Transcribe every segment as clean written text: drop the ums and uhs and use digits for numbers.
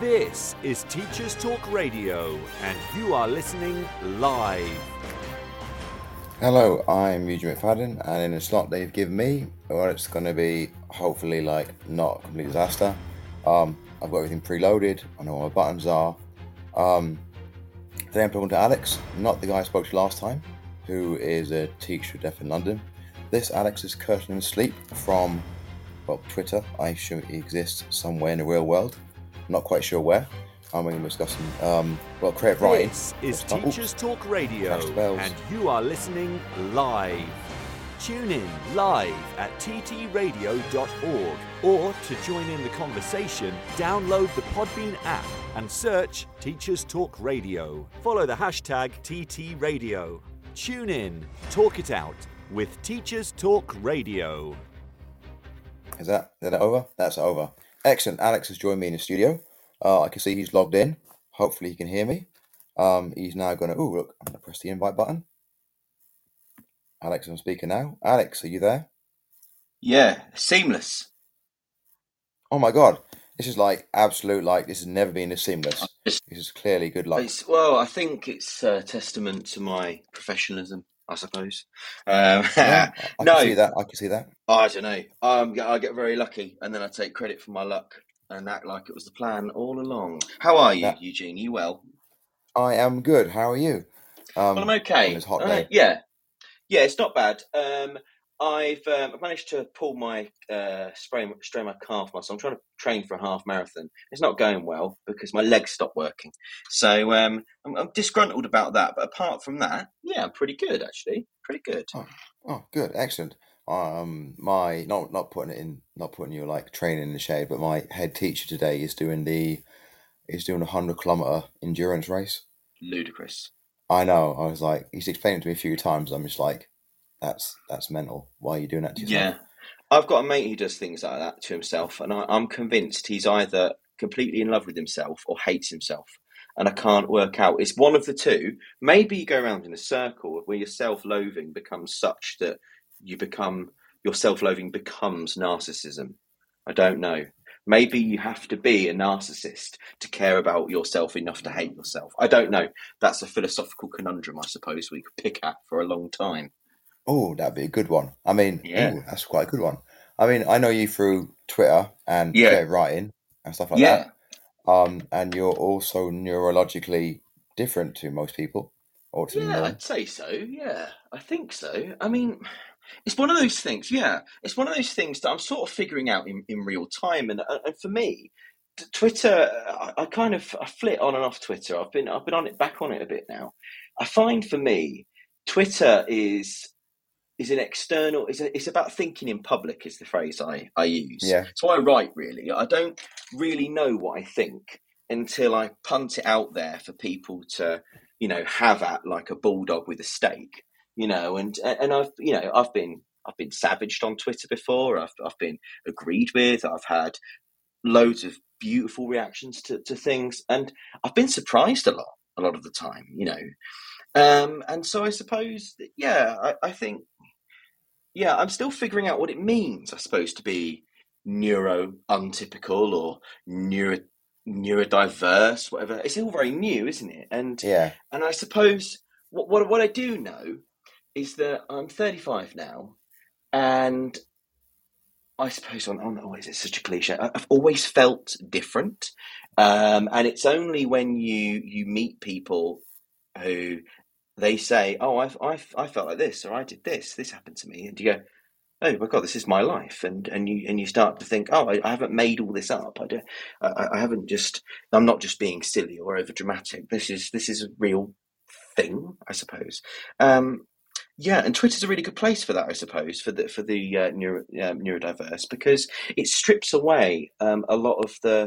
This is Teachers Talk Radio, and you are listening live. Hello, I'm Eugene McFadden, and in the slot they've given me, well, it's going to be hopefully like not a complete disaster. I've got everything preloaded. I know where my buttons are. Today I'm talking to Alex, not the guy I spoke to last time, who is a teacher at Deaf in London. This Alex is Curtain and Sleep from, well, Twitter. I assume it exists somewhere in the real world. I'm not quite sure where. I'm going to be discussing creative writing. This is Teachers Talk Radio, and you are listening live. Tune in live at ttradio.org, or to join in the conversation, download the Podbean app and search Teachers Talk Radio. Follow the hashtag TTRadio. Tune in, talk it out with Teachers Talk Radio. Is that over? That's over. Excellent. Alex has joined me in the studio. I can see he's logged in. Hopefully he can hear me. He's now going to... I'm going to press the invite button. Alex, I'm speaking now. Alex, are you there? Yeah, seamless. Oh my God. This is like absolute, like this has never been this seamless. This is clearly good luck. I think it's a testament to my professionalism, I suppose. I can see that. I don't know. I get very lucky and then I take credit for my luck and act like it was the plan all along. How are you, Eugene? You well? I am good. How are you? Well, I'm okay. It's hot day. Yeah, it's not bad. I've managed to pull my strain my calf muscle. I'm trying to train for a half marathon. It's not going well because my legs stopped working. So I'm disgruntled about that. But apart from that, yeah, I'm pretty good actually. Pretty good. Oh good, excellent. My not putting your like training in the shade, but my head teacher today is doing a 100-kilometer endurance race. Ludicrous. I know. I was like, he's explained it to me a few times. I'm just like, that's mental. Why are you doing that to yourself? Yeah. I've got a mate who does things like that to himself, and I'm convinced he's either completely in love with himself or hates himself. And I can't work out. It's one of the two. Maybe you go around in a circle where your self-loathing becomes such that your self-loathing becomes narcissism. I don't know. Maybe you have to be a narcissist to care about yourself enough to hate yourself. I don't know. That's a philosophical conundrum, I suppose, we could pick at for a long time. Oh, that'd be a good one. I mean, yeah. That's quite a good one. I mean, I know you through Twitter and writing and stuff like that. And you're also neurologically different to most people. I'd say so. Yeah, I think so. I mean... It's one of those things, It's one of those things that I'm sort of figuring out in real time. And for me, Twitter, I flit on and off Twitter. I've been back on it a bit now. I find for me, Twitter is an external. It's about thinking in public is the phrase I use. Yeah. It's why I write really. I don't really know what I think until I punt it out there for people to, have at like a bulldog with a steak. And I've been savaged on Twitter before. I've been agreed with. I've had loads of beautiful reactions to things, and I've been surprised a lot of the time. And so I suppose that, I think I'm still figuring out what it means. I suppose to be neuro-untypical or neurodiverse, whatever. It's all very new, isn't it? And I suppose what I do know is that I'm 35 now, and I suppose I'm always, it's such a cliche, I've always felt different, and it's only when you meet people who they say, oh, I felt like this, or I did this happened to me, and you go, oh my God, this is my life, and you start to think, oh, I haven't made all this up. I'm not just being silly or over dramatic. This is a real thing, I suppose. And Twitter's a really good place for that, I suppose, for the neurodiverse, because it strips away a lot of the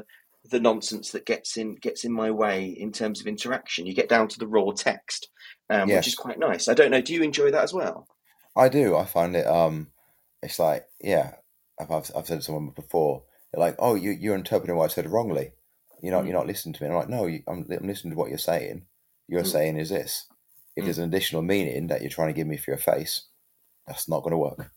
nonsense that gets in my way in terms of interaction. You get down to the raw text, which is quite nice. I don't know. Do you enjoy that as well? I do. I find it. It's like, I've said to someone before, they're like, oh, you're interpreting what I said wrongly. You're not listening to me. And I'm like, no, I'm listening to what you're saying. You're saying is this. If there's an additional meaning that you're trying to give me for your face, that's not going to work.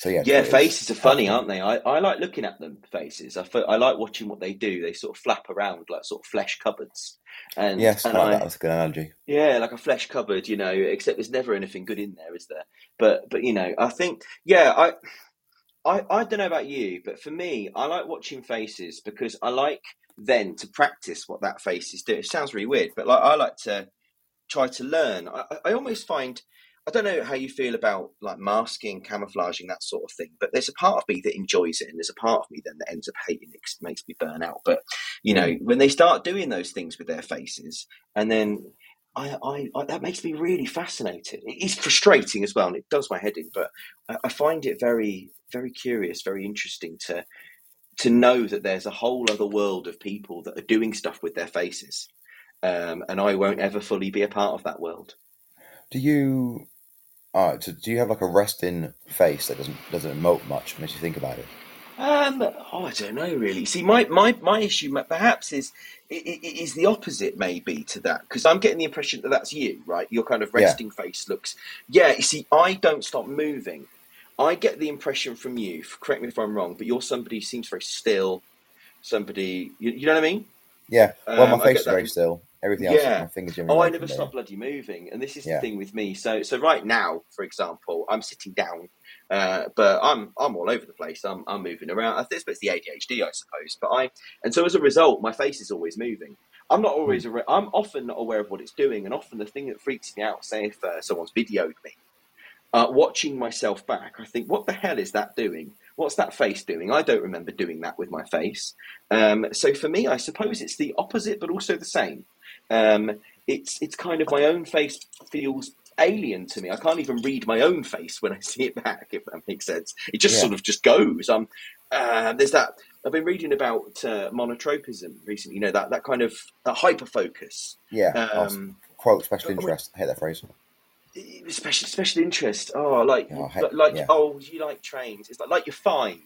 So yeah, faces are funny, aren't they? I like looking at them, faces. I like watching what they do. They sort of flap around like sort of flesh cupboards. And yes, and that was a good analogy. Yeah, like a flesh cupboard, you know, except there's never anything good in there, is there? But you know, I think, yeah, I don't know about you, but for me, I like watching faces because I like then to practice what that face is doing. It sounds really weird, but like I like to try to learn. I almost find, I don't know how you feel about like masking, camouflaging, that sort of thing, but there's a part of me that enjoys it, and there's a part of me then that ends up hating it, makes me burn out. But you know, when they start doing those things with their faces, and then I that makes me really fascinated. It is frustrating as well, and it does my head in, but I find it very, very curious, very interesting to know that there's a whole other world of people that are doing stuff with their faces, and I won't ever fully be a part of that world. Do you have like a resting face that doesn't emote much, makes you think about it? I don't know really. See, my issue perhaps is the opposite maybe to that, because I'm getting the impression that that's you, right? Your kind of resting face looks. Yeah, you see, I don't stop moving. I get the impression from you, correct me if I'm wrong, but you're somebody who seems very still, somebody, you know what I mean? Yeah, well, my face is very still. Everything else, yeah. My fingers. I never stop bloody moving, and this is the thing with me. So right now, for example, I'm sitting down, but I'm all over the place. I'm moving around. I think it's the ADHD, I suppose. But so as a result, my face is always moving. I'm not always. I'm often not aware of what it's doing, and often the thing that freaks me out, say if someone's videoed me, watching myself back, I think, what the hell is that doing? What's that face doing? I don't remember doing that with my face. So for me, I suppose it's the opposite, but also the same. It's kind of my own face feels alien to me. I can't even read my own face when I see it back, if that makes sense. It just sort of just goes. There's that. I've been reading about monotropism recently. You know, that kind of hyper focus. Yeah. Quote special interest. I hate that phrase. Special interest. Oh, you like trains. It's like you're fine.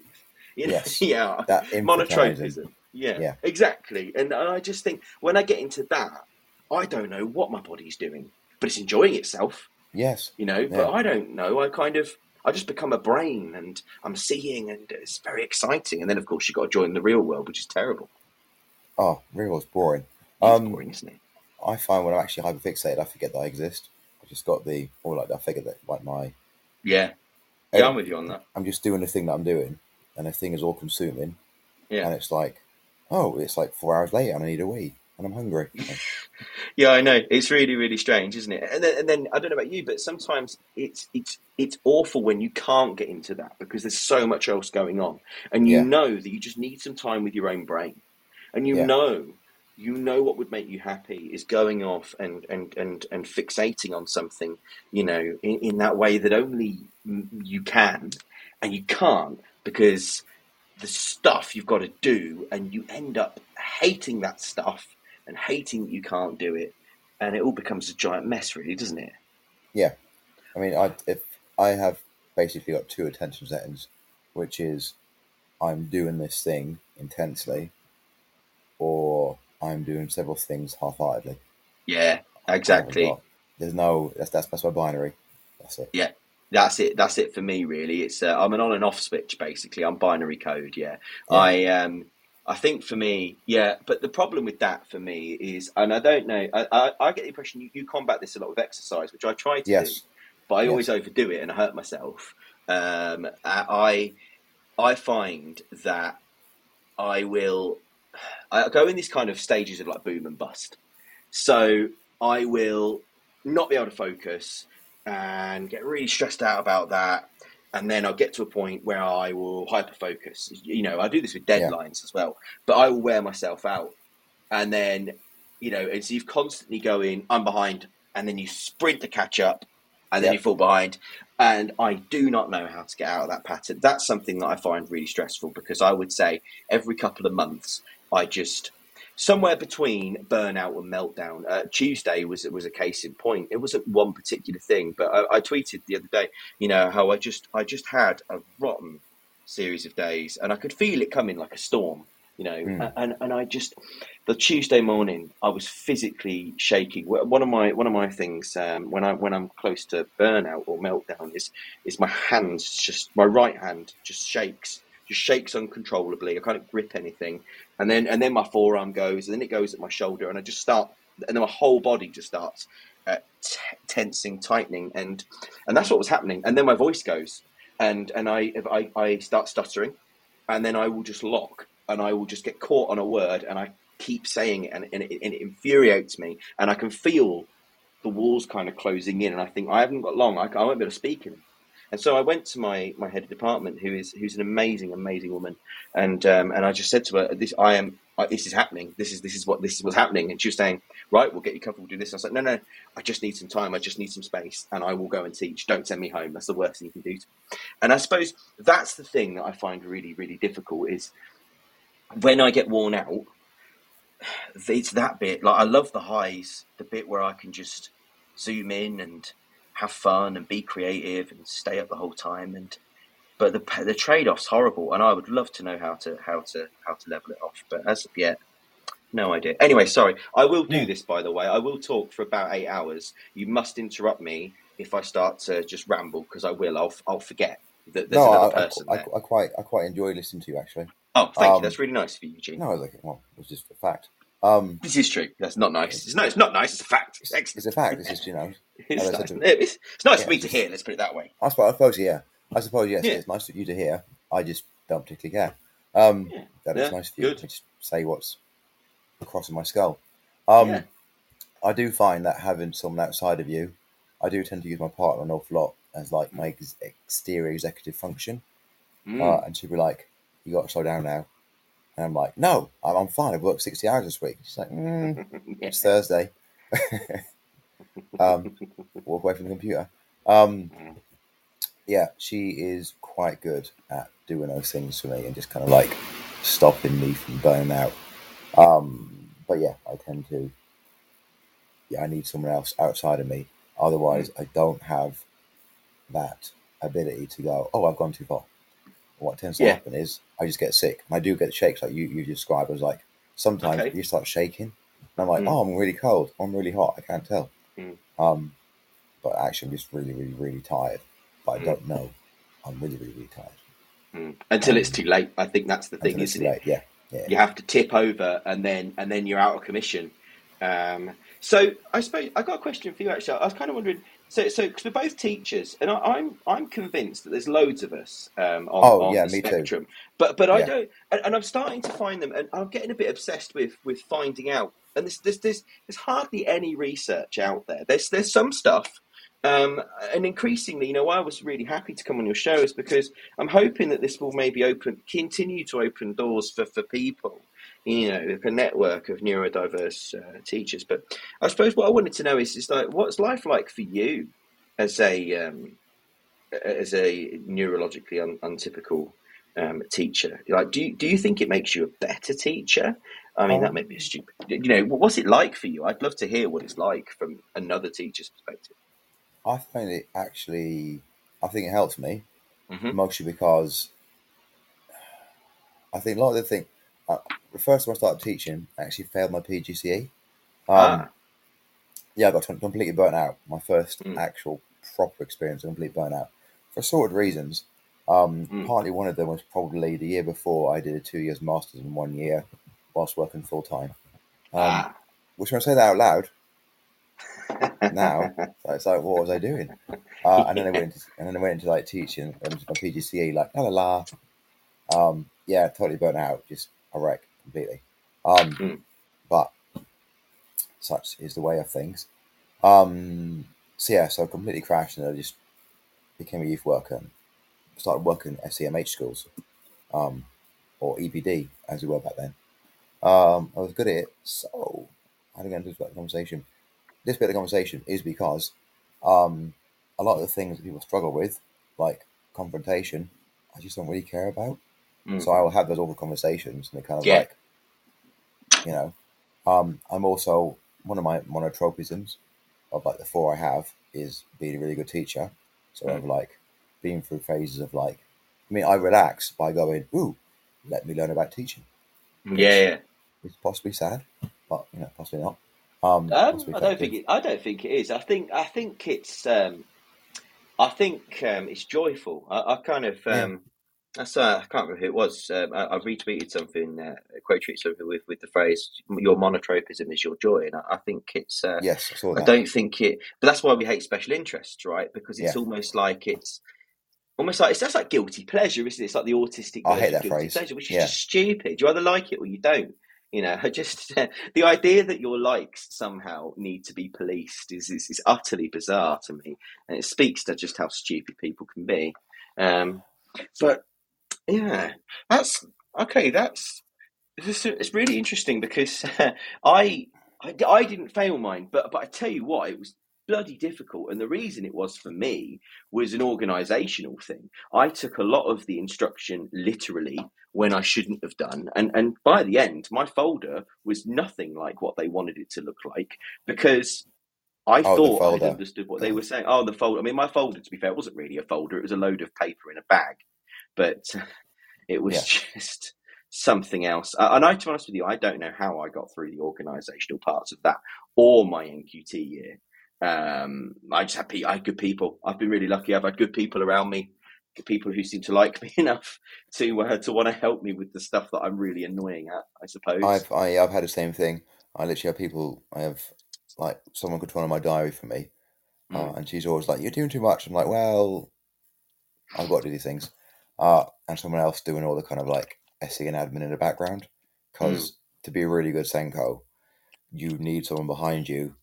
You know? Yes. Yeah. That monotropism. Yeah, exactly. And I just think when I get into that, I don't know what my body's doing, but it's enjoying itself. Yes. You know, but I don't know. I just become a brain and I'm seeing, and it's very exciting. And then, of course, you've got to join the real world, which is terrible. Oh, real world's boring. It's boring, isn't it? I find when I'm actually hyperfixated, I forget that I exist. I just got I figure that, like, my... Yeah, I'm with you on that. I'm just doing the thing that I'm doing, and the thing is all consuming. Yeah. And it's like, oh, it's like 4 hours later and I need a wee and I'm hungry. Yeah, I know. It's really, really strange, isn't it? And then I don't know about you, but sometimes it's awful when you can't get into that because there's so much else going on. And you know that you just need some time with your own brain. And you know what would make you happy is going off and fixating on something, you know, in that way that only you can. And you can't because the stuff you've got to do, and you end up hating that stuff and hating that you can't do it, and it all becomes a giant mess, really, doesn't it? Yeah, I mean, I have basically got two attention settings, which is I'm doing this thing intensely, or I'm doing several things half-heartedly. Yeah, exactly. There's no that's my binary. That's it. Yeah. That's it for me, really. It's I'm an on and off switch, basically. I'm binary code. Yeah. I think for me, but the problem with that for me is, and I don't know, I get the impression you combat this a lot with exercise, which I try to do, but I always overdo it and I hurt myself. I find that I go in these kind of stages of like boom and bust. So I will not be able to focus and get really stressed out about that, and then I'll get to a point where I will hyper focus. You know, I do this with deadlines as well, but I will wear myself out, and then, you know, and so you've constantly going, I'm behind, and then you sprint to catch up, and then you fall behind, and I do not know how to get out of that pattern. That's something that I find really stressful, because I would say every couple of months I just somewhere between burnout and meltdown. Tuesday was a case in point. It wasn't one particular thing, but I tweeted the other day, you know, how I just had a rotten series of days, and I could feel it coming like a storm. you know. And I just, the Tuesday morning, I was physically shaking. One of my things when I'm close to burnout or meltdown is my hands, just my right hand just shakes uncontrollably. I can't grip anything, and then my forearm goes, and then it goes at my shoulder, and I just start, and then my whole body just starts tensing, tightening, and that's what was happening. And then my voice goes, and I start stuttering, and then I will just lock, and I will just get caught on a word, and I keep saying it, and it infuriates me, and I can feel the walls kind of closing in, and I think I haven't got long. I won't be able to speak anymore. And so I went to my head of department, who's an amazing, amazing woman, and I just said to her, "This is happening. This is what's happening." And she was saying, "Right, we'll get you covered. We'll do this." And I was like, "No, I just need some time. I just need some space, and I will go and teach. Don't send me home. That's the worst thing you can do." And I suppose that's the thing that I find really, really difficult is when I get worn out. It's that bit. Like I love the highs, the bit where I can just zoom in and have fun and be creative and stay up the whole time, but the trade-off's horrible, and I would love to know how to level it off, but as of yet, no idea. Anyway, sorry, I will do this, by the way. I will talk for about 8 hours. You must interrupt me if I start to just ramble, because I will. I'll forget that there's another person there. I quite enjoy listening to you, actually. Oh, thank you. That's really nice for you, Eugene. No, it was just a fact. This is true. That's not nice. It's not nice. It's a fact. It's a fact. It's just, you know. It's nice, for me to hear. Let's put it that way. I suppose, yes. Yeah. It's nice for you to hear. I just don't particularly care. It's nice for you to just say what's crossing my skull. I do find that having someone outside of you, I do tend to use my partner an awful lot as like my exterior executive function, and she'll be like, "You got to slow down now." And I'm like, "No, I'm fine. I've worked 60 hours this week." She's like, "It's Thursday." Walk away from the computer. She is quite good at doing those things for me and just kind of like stopping me from burning out. I tend to. Yeah, I need someone else outside of me. Otherwise, I don't have that ability to go, "Oh, I've gone too far." What tends to happen is I just get sick, and I do get shakes like you described. I was like, sometimes you start shaking, and I'm like, "Oh, I'm really cold. I'm really hot. I can't tell." But actually, I'm just really, really, really tired. But I don't know. I'm really, really, really tired until it's too late. I think that's the thing, isn't it? Yeah. You have to tip over, and then you're out of commission. So I suppose I got a question for you. Actually, I was kind of wondering. So, because we're both teachers, and I'm convinced that there's loads of us on the spectrum. Too. But I don't, and I'm starting to find them, and I'm getting a bit obsessed with finding out. And there's hardly any research out there. There's some stuff, and increasingly, you know, I was really happy to come on your show is because I'm hoping that this will maybe continue to open doors for people, you know, a network of neurodiverse teachers. But I suppose what I wanted to know is like, what's life like for you as a neurologically untypical teacher? Like, do you think it makes you a better teacher? I mean, that may be stupid. You know, what's it like for you? I'd love to hear what it's like from another teacher's perspective. I think it helps me mostly because I think a lot of the things. The first time I started teaching, I actually failed my PGCE. I got completely burnt out. My first actual proper experience of complete burnout for assorted reasons. Partly one of them was probably the year before I did a 2 years master's in 1 year whilst working full time. Which when I say that out loud now, it's like, what was I doing? And then I went into like teaching and my PGCE, like la la la. Totally burnt out, just a wreck completely. But such is the way of things. So I completely crashed and I just became a youth worker and started working at CMH schools, or EBD as we were back then. I was good at it, so I don't get into the conversation. This bit of the conversation is because a lot of the things that people struggle with, like confrontation, I just don't really care about. So I will have those awful conversations, and they're kind of like, you know, I'm also one of my monotropisms of like the four I have is being a really good teacher. So I've like been through phases of like, I relax by going, "Ooh, let me learn about teaching." It's possibly sad, but you know, possibly not. Possibly I don't think it is. I think it's joyful. I can't remember who it was. I retweeted something, quote-tweeted something with the phrase, your monotropism is your joy. And I think it's... yes, I saw that. I don't think it... But that's why we hate special interests, right? Because it's almost like that's like guilty pleasure, isn't it? It's like the autistic I hate that guilty phrase. Pleasure, which is just stupid. You either like it or you don't. You know, just the idea that your likes somehow need to be policed is utterly bizarre to me. And it speaks to just how stupid people can be. But... yeah, that's okay. It's really interesting because I didn't fail mine, but I tell you what, it was bloody difficult. And the reason it was for me was an organisational thing. I took a lot of the instruction literally when I shouldn't have done. And by the end, my folder was nothing like what they wanted it to look like because I thought I understood what they were saying. Oh, the folder. I mean, my folder, to be fair, it wasn't really a folder. It was a load of paper in a bag. But it was just something else. And I, to be honest with you, I don't know how I got through the organisational parts of that or my NQT year. I just had good people. I've been really lucky. I've had good people around me, good people who seem to like me enough to want to help me with the stuff that I'm really annoying at, I suppose. I've had the same thing. I literally have people. I have, like, someone controlling my diary for me. And she's always like, you're doing too much. I'm like, well, I've got to do these things. And someone else doing all the kind of like SE and admin in the background, because to be a really good Senko, you need someone behind you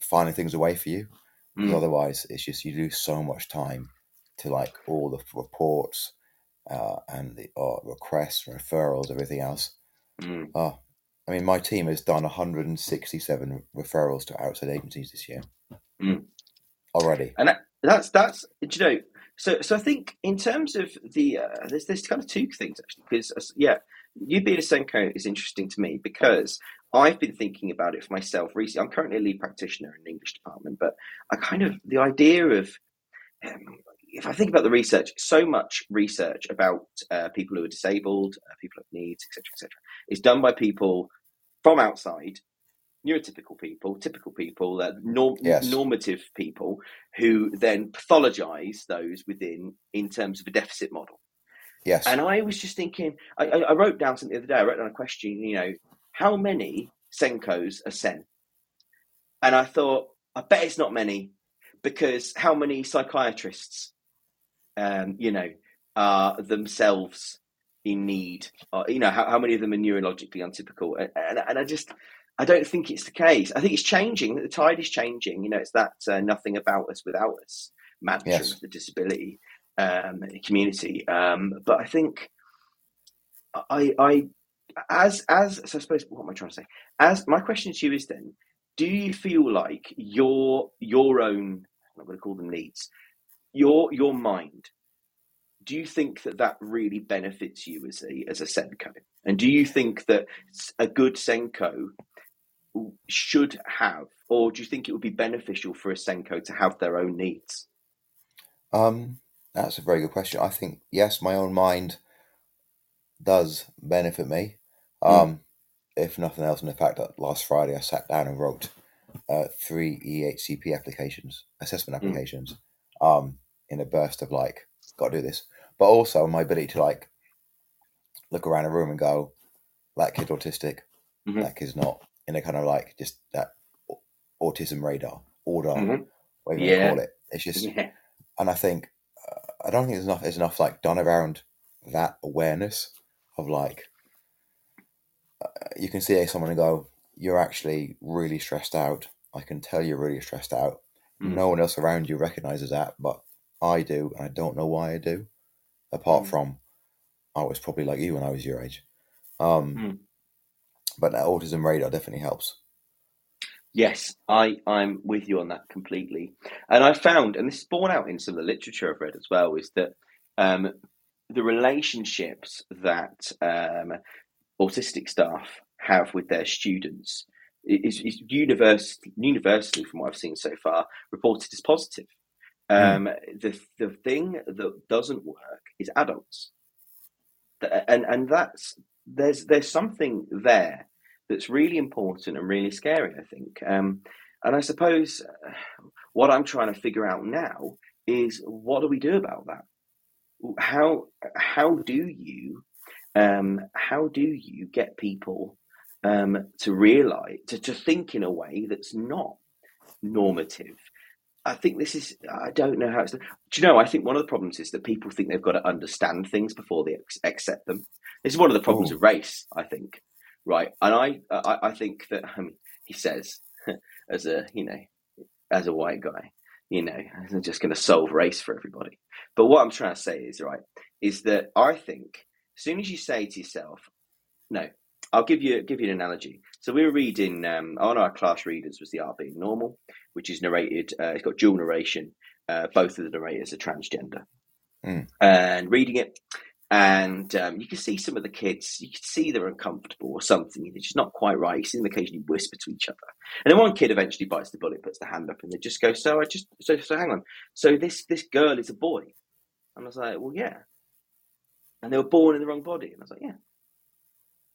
finding things away for you. Because otherwise, it's just you lose so much time to like all the reports and the requests, referrals, everything else. I mean, my team has done 167 referrals to outside agencies this year already, and that's do you know. So I think in terms of the there's kind of two things actually, because you being a Senko is interesting to me because I've been thinking about it for myself recently. I'm currently a lead practitioner in the English department, but I kind of the idea of if I think about the research, so much research about people who are disabled, people with needs, etc., is done by people from outside. Neurotypical people, typical people, normative people who then pathologize those within in terms of a deficit model. Yes. And I was just thinking, I wrote down something the other day, I wrote down a question, you know, how many Senkos are Sen? And I thought, I bet it's not many because how many psychiatrists, are themselves in need? Or, you know, how many of them are neurologically untypical? And I don't think it's the case. I think it's changing. The tide is changing. You know, it's that nothing about us without us mantra of the disability community. But I think I suppose what am I trying to say? As my question to you is then, do you feel like your own, I'm not going to call them needs, your mind, do you think that really benefits you as a Senko? And do you think that a good Senko should have, or do you think it would be beneficial for a Senko to have their own needs? That's a very good question. I think, yes, my own mind does benefit me. If nothing else, in the fact that last Friday I sat down and wrote 3 EHCP assessment applications, in a burst of like, got to do this. But also my ability to like look around a room and go, that kid's autistic, that kid's not, in a kind of like just that autism radar, whatever you call it. It's just, and I think, I don't think there's enough like done around that awareness of like, you can see someone and go, you're actually really stressed out. I can tell you're really stressed out. No one else around you recognizes that, but I do, and I don't know why I do, apart from I was probably like you when I was your age. But that autism radar definitely helps. Yes, I'm with you on that completely. And I found, and this is borne out in some of the literature I've read as well, is that the relationships that autistic staff have with their students is universally, from what I've seen so far, reported as positive. The thing that doesn't work is adults, and that's there's something there that's really important and really scary, I think. And I suppose what I'm trying to figure out now is, what do we do about that? How do you get people to realize, to think in a way that's not normative? I think this is, I don't know how it's done. Do you know, I think one of the problems is that people think they've got to understand things before they accept them. This is one of the problems of race, I think. Right. And I think that, he says, as a white guy, I'm just going to solve race for everybody. But what I'm trying to say is, is that I think as soon as you say to yourself, no, I'll give you an analogy. So we were reading, on our class readers was The Art of Being Normal, which is narrated, it's got dual narration. Both of the narrators are transgender. And reading it, and you can see some of the kids, you can see they're uncomfortable or something. It's just not quite right. You see them occasionally whisper to each other. And then one kid eventually bites the bullet, puts the hand up, and they just go, so hang on. So this girl is a boy. And I was like, well, yeah. And they were born in the wrong body. And I was like, yeah.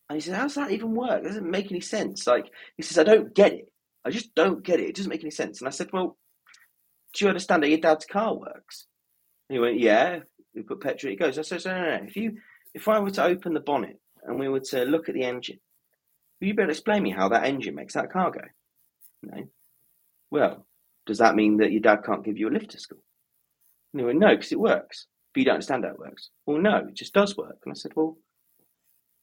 And he said, how does that even work? It doesn't make any sense. Like, he says, I don't get it. I just don't get it. It doesn't make any sense. And I said, well, do you understand how your dad's car works? And he went, yeah. We put petrol, it goes. I said, no. If I were to open the bonnet and we were to look at the engine, would you be able to explain me how that engine makes that car go? No. Well, does that mean that your dad can't give you a lift to school? And he went, no, because it works. But you don't understand how it works. Well, no, it just does work. And I said, well,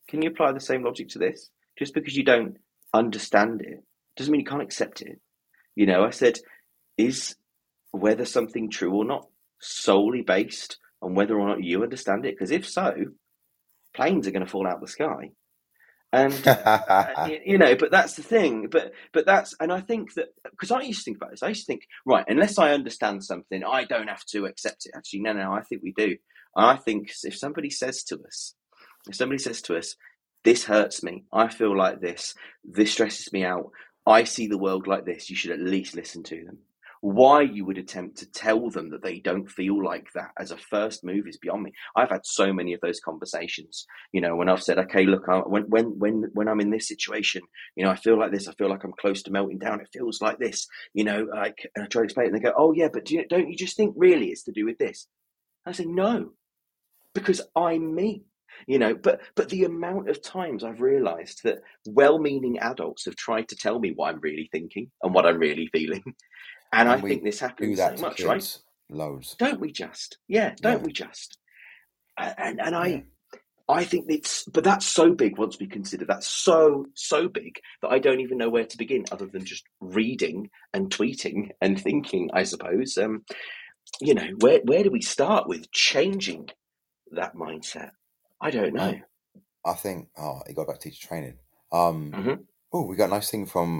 can you apply the same logic to this? Just because you don't understand it doesn't mean you can't accept it. I said, is whether something true or not solely based on whether or not you understand it? Because if so, planes are going to fall out of the sky. And, but that's the thing. But that's, and I think that, because I used to think about this, I used to think, right, unless I understand something, I don't have to accept it. Actually, no, I think we do. And I think if somebody says to us, this hurts me, I feel like this stresses me out, I see the world like this, you should at least listen to them. Why you would attempt to tell them that they don't feel like that as a first move is beyond me. I've had so many of those conversations, when I've said, okay, look, when I'm in this situation, I feel like this, I feel like I'm close to melting down. It feels like this, and I try to explain it and they go, oh yeah, but don't you just think really it's to do with this? I say, no, because I'm me. But the amount of times I've realized that well-meaning adults have tried to tell me what I'm really thinking and what I'm really feeling. And I think this happens so much, right? Loads. Don't we just? Yeah, don't we just? And I think but that's so big once we consider that. So big that I don't even know where to begin other than just reading and tweeting and thinking, I suppose. Where do we start with changing that mindset? I don't know. I think, it got back to teacher training. We got a nice thing from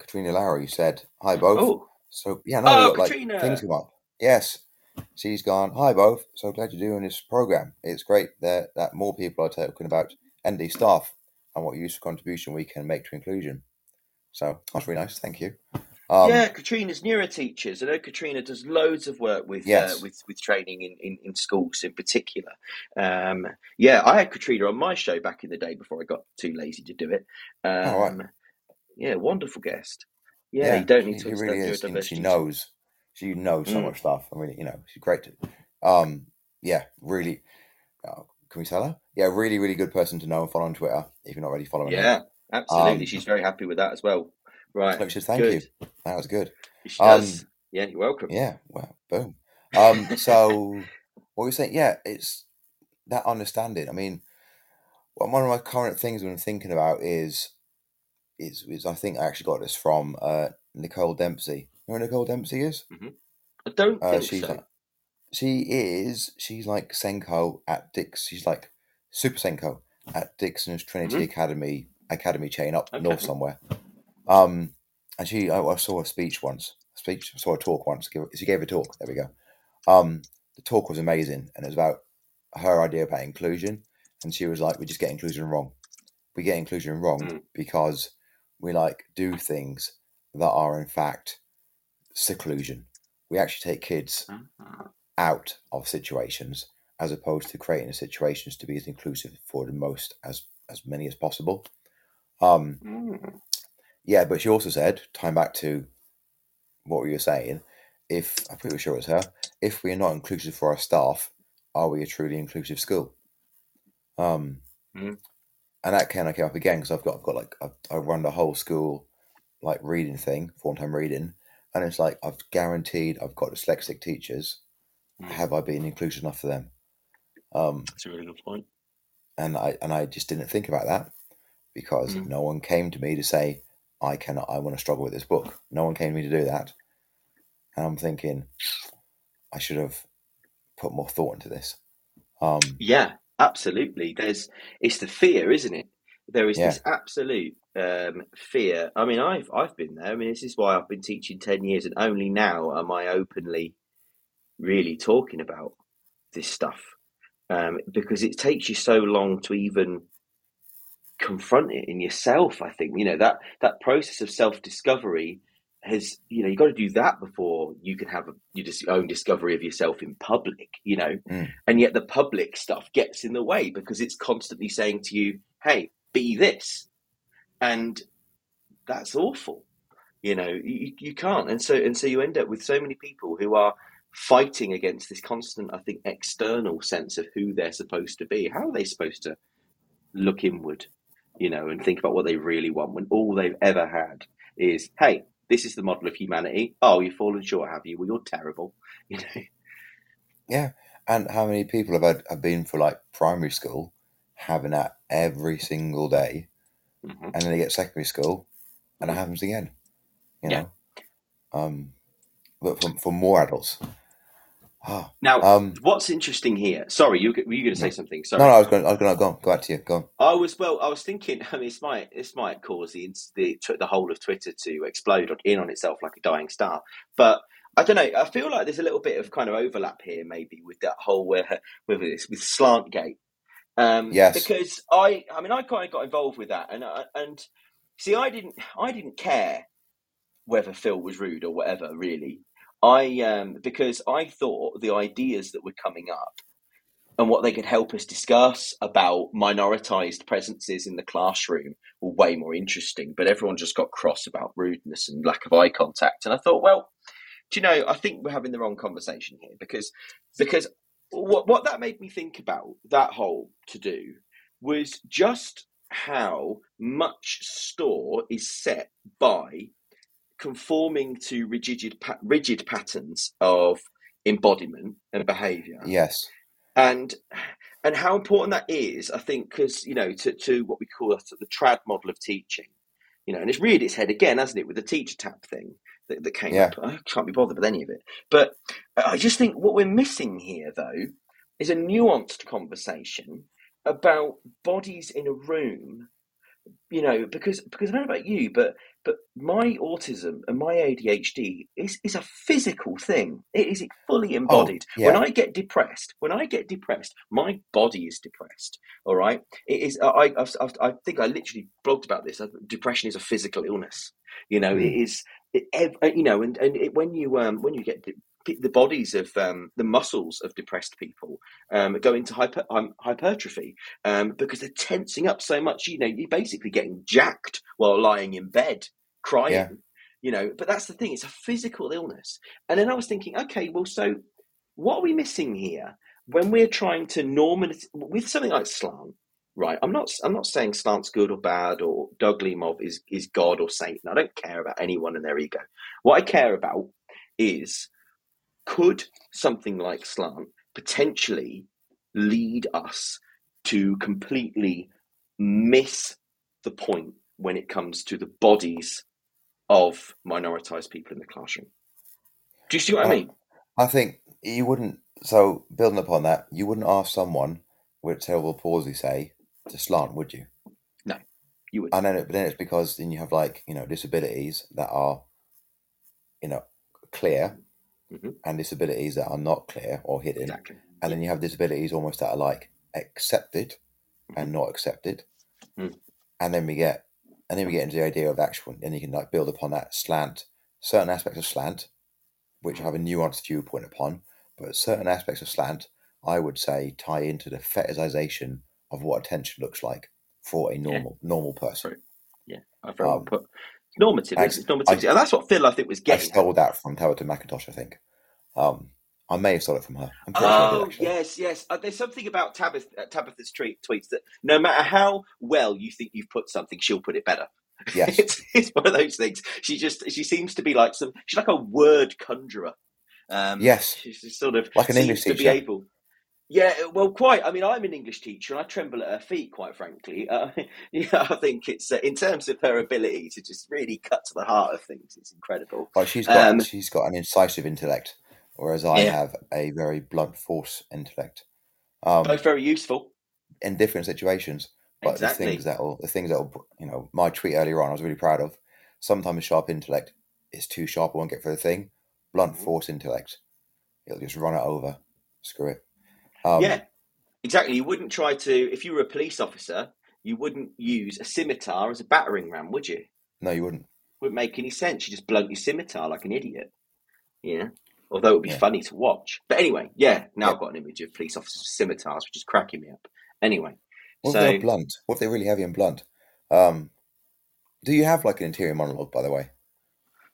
Katrina Lowry, who said, hi, both. Oh. So, yeah, Katrina. Things come up. Yes. She's gone, hi, both. So glad you're doing this program. It's great that more people are talking about ND staff and what useful contribution we can make to inclusion. So that's really nice. Thank you. Katrina's NeuroTeachers. I know Katrina does loads of work with training in schools in particular. I had Katrina on my show back in the day before I got too lazy to do it. Right. Yeah, wonderful guest. Yeah, you don't need to really understand. She knows so much stuff. I mean, she's great. Really. Can we tell her? Yeah, really, really good person to know and follow on Twitter if you're not already following her. Yeah, absolutely. She's very happy with that as well. Right. So she says, thank you. That was good. She does. Yeah, you're welcome. Yeah. Well, boom. So what we're saying, it's that understanding. I mean, one of my current things when I'm thinking about is I think I actually got this from Nicole Dempsey. You know who Nicole Dempsey is? Mm-hmm. I don't think she's so. She's like SENCO at Dix. She's like Super SENCO at Dixon's Trinity Academy chain up north somewhere. And I saw a speech once. I saw a talk once. She gave a talk. There we go. The talk was amazing, and it was about her idea about inclusion. And she was like, "We just get inclusion wrong. We get inclusion wrong because we do things that are in fact seclusion. We actually take kids out of situations as opposed to creating situations to be as inclusive for the most as as many as possible. Yeah, but she also said, tying back to what we were saying, if I'm pretty sure it's her, if we are not inclusive for our staff, are we a truly inclusive school? And that kind of came up again because I run the whole school like reading thing, form time reading, and it's like I've guaranteed I've got dyslexic teachers. Have I been inclusive enough for them? That's a really good point. And I just didn't think about that because no one came to me to say I want to struggle with this book. No one came to me to do that, and I'm thinking I should have put more thought into this. Yeah. Absolutely. It's the fear, isn't it? There is this absolute fear. I mean, I've been there. I mean, this is why I've been teaching 10 years and only now am I openly really talking about this stuff because it takes you so long to even confront it in yourself. I think, you know, that process of self-discovery has, you know, you've got to do that before you can have your own discovery of yourself in public, you know, and yet the public stuff gets in the way because it's constantly saying to you, hey, be this. And that's awful. You know, you can't. And so you end up with so many people who are fighting against this constant, I think, external sense of who they're supposed to be. How are they supposed to look inward, you know, and think about what they really want when all they've ever had is, hey, this is the model of humanity. Oh, you've fallen short, have you? Well, you're terrible. You know. Yeah, and how many people have been for like primary school, having that every single day, and then they get secondary school, and it happens again. You know. But for more adults. Now, what's interesting here? Sorry, were you going to say something? Sorry. No, I was going to go back to you. Go on. I was thinking. I mean, this might cause the whole of Twitter to explode in on itself like a dying star. But I don't know. I feel like there's a little bit of kind of overlap here, maybe with that whole with Slantgate. Yes. Because I mean, I kind of got involved with that, and see, I didn't care whether Phil was rude or whatever, really. Because I thought the ideas that were coming up and what they could help us discuss about minoritized presences in the classroom were way more interesting, but everyone just got cross about rudeness and lack of eye contact. And I thought, well, do you know, I think we're having the wrong conversation here because what that made me think about that whole to-do was just how much store is set by conforming to rigid patterns of embodiment and behaviour. Yes, and how important that is, I think, because, you know, to what we call the trad model of teaching, you know, and it's reared its head again, hasn't it, with the teacher tap thing that came up. I can't be bothered with any of it, but I just think what we're missing here, though, is a nuanced conversation about bodies in a room. You know, because I don't know about you, but my autism and my ADHD is a physical thing. It is fully embodied. Oh, yeah. When I get depressed, my body is depressed. All right, it is. I think I literally blogged about this. Depression is a physical illness. You know, it is. You know, and when you get the bodies of the muscles of depressed people go into hypertrophy because they're tensing up so much. You know, you're basically getting jacked while lying in bed, crying, you know, but that's the thing. It's a physical illness. And then I was thinking, okay, well, so what are we missing here when we're trying to normalize with something like slant, right? I'm not saying slant's good or bad or Doug Lemov is God or Satan. I don't care about anyone and their ego. What I care about is, could something like slant potentially lead us to completely miss the point when it comes to the bodies of minoritized people in the classroom? Do you see what I mean? I think you wouldn't. So building upon that, you wouldn't ask someone with cerebral palsy, say, to slant, would you? No, you wouldn't. And then it's because then you have, like, you know, disabilities that are, you know, clear. And disabilities that are not clear or hidden. Exactly. And then you have disabilities almost that are like accepted and not accepted. And then we get into the idea of actual, and you can like build upon that slant, certain aspects of slant, which I have a nuanced viewpoint upon, but certain aspects of slant, I would say, tie into the fetishization of what attention looks like for a normal person. Right. Yeah, I've put normative. It's normativity, and that's what Phil, I think, was getting. I stole that from Tabitha McIntosh, I think. I may have stole it from her. Yes. There's something about Tabitha's tweets that no matter how well you think you've put something, she'll put it better. Yes, it's one of those things. She seems to be like she's like a word conjurer. Yes, she's sort of like an English teacher. Yeah, well, quite. I mean, I'm an English teacher, and I tremble at her feet, quite frankly. I think it's in terms of her ability to just really cut to the heart of things. It's incredible. Well, she's got an incisive intellect, whereas I have a very blunt force intellect. Both very useful in different situations. But exactly. the things that will, you know, my tweet earlier on, I was really proud of. Sometimes sharp intellect is too sharp. I won't get for the thing. Blunt force intellect, it'll just run it over. Screw it. Yeah, exactly. You wouldn't try to, if you were a police officer, you wouldn't use a scimitar as a battering ram, would you? No, you wouldn't. Wouldn't make any sense. You just blunt your scimitar like an idiot. Yeah. Although it would be funny to watch. But anyway, I've got an image of police officers with scimitars, which is cracking me up. Anyway. What if they're blunt? What if they're really heavy and blunt? Do you have like an interior monologue, by the way?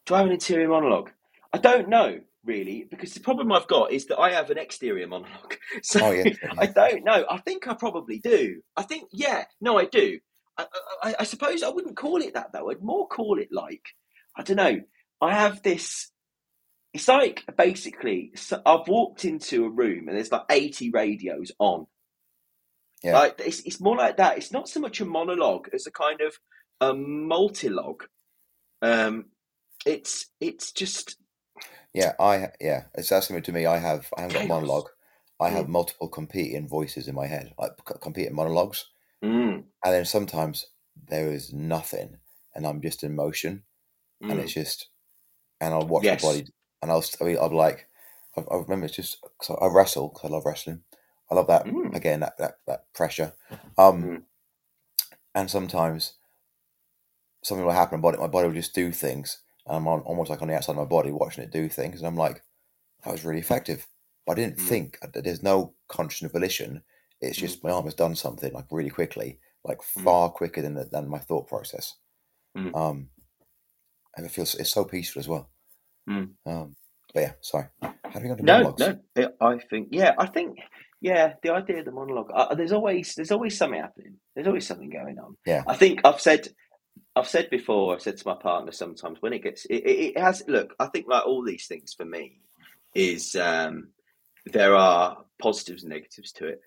Do I have an interior monologue? I don't know. Really, because the problem I've got is that I have an exterior monologue. So I don't know. I think I probably do. I think, I do. I suppose I wouldn't call it that, though. I'd more call it like, I don't know. I have this, it's like basically, so I've walked into a room and there's like 80 radios on. Yeah. Like, it's more like that. It's not so much a monologue as a kind of a multilogue. It's just... it's that similar to me. I haven't got a monologue. I have multiple competing voices in my head, like competing monologues. And then sometimes there is nothing, and I'm just in motion, and it's just, and I'll watch my body, and I remember it's just cause I wrestle because I love wrestling. I love that again, that pressure. And sometimes something will happen, but my body will just do things. And I'm almost like on the outside of my body watching it do things. And I'm like, that was really effective. But I didn't think, there's no conscious volition. It's just my arm has done something like really quickly, like far quicker than my thought process. And it feels, it's so peaceful as well. But sorry. How do we go to monologues? I think the idea of the monologue, there's always something happening. There's always something going on. Yeah. I think I've said to my partner sometimes when it gets, I think like all these things for me is there are positives and negatives to it.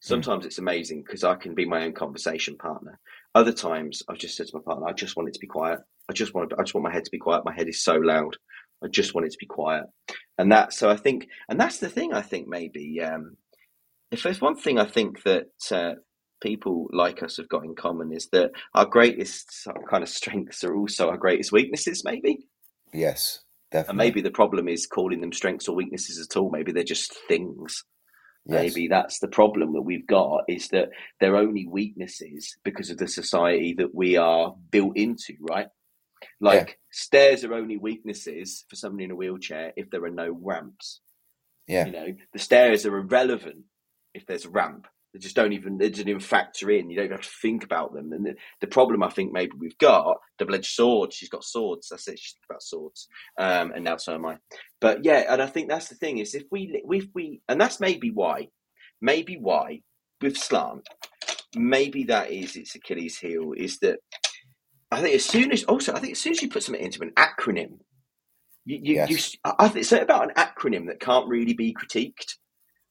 Sometimes it's amazing because I can be my own conversation partner. Other times I've just said to my partner, I just want it to be quiet. I just want my head to be quiet. My head is so loud. I just want it to be quiet. And that's the thing I think maybe if there's one thing I think that, people like us have got in common is that our greatest kind of strengths are also our greatest weaknesses, maybe. Yes, definitely. And maybe the problem is calling them strengths or weaknesses at all. Maybe they're just things. Yes. Maybe that's the problem that we've got is that they're only weaknesses because of the society that we are built into, right? Like stairs are only weaknesses for someone in a wheelchair if there are no ramps. Yeah. You know, the stairs are irrelevant if there's a ramp. They didn't even factor in. You don't have to think about them. And the problem I think maybe we've got, double-edged sword. She's got swords. That's it. She's about swords. And now so am I. But and I think that's the thing is if we, and that's maybe why with SLANT, maybe that is its Achilles heel is that I think as soon as you put something into an acronym, I think it's about an acronym that can't really be critiqued.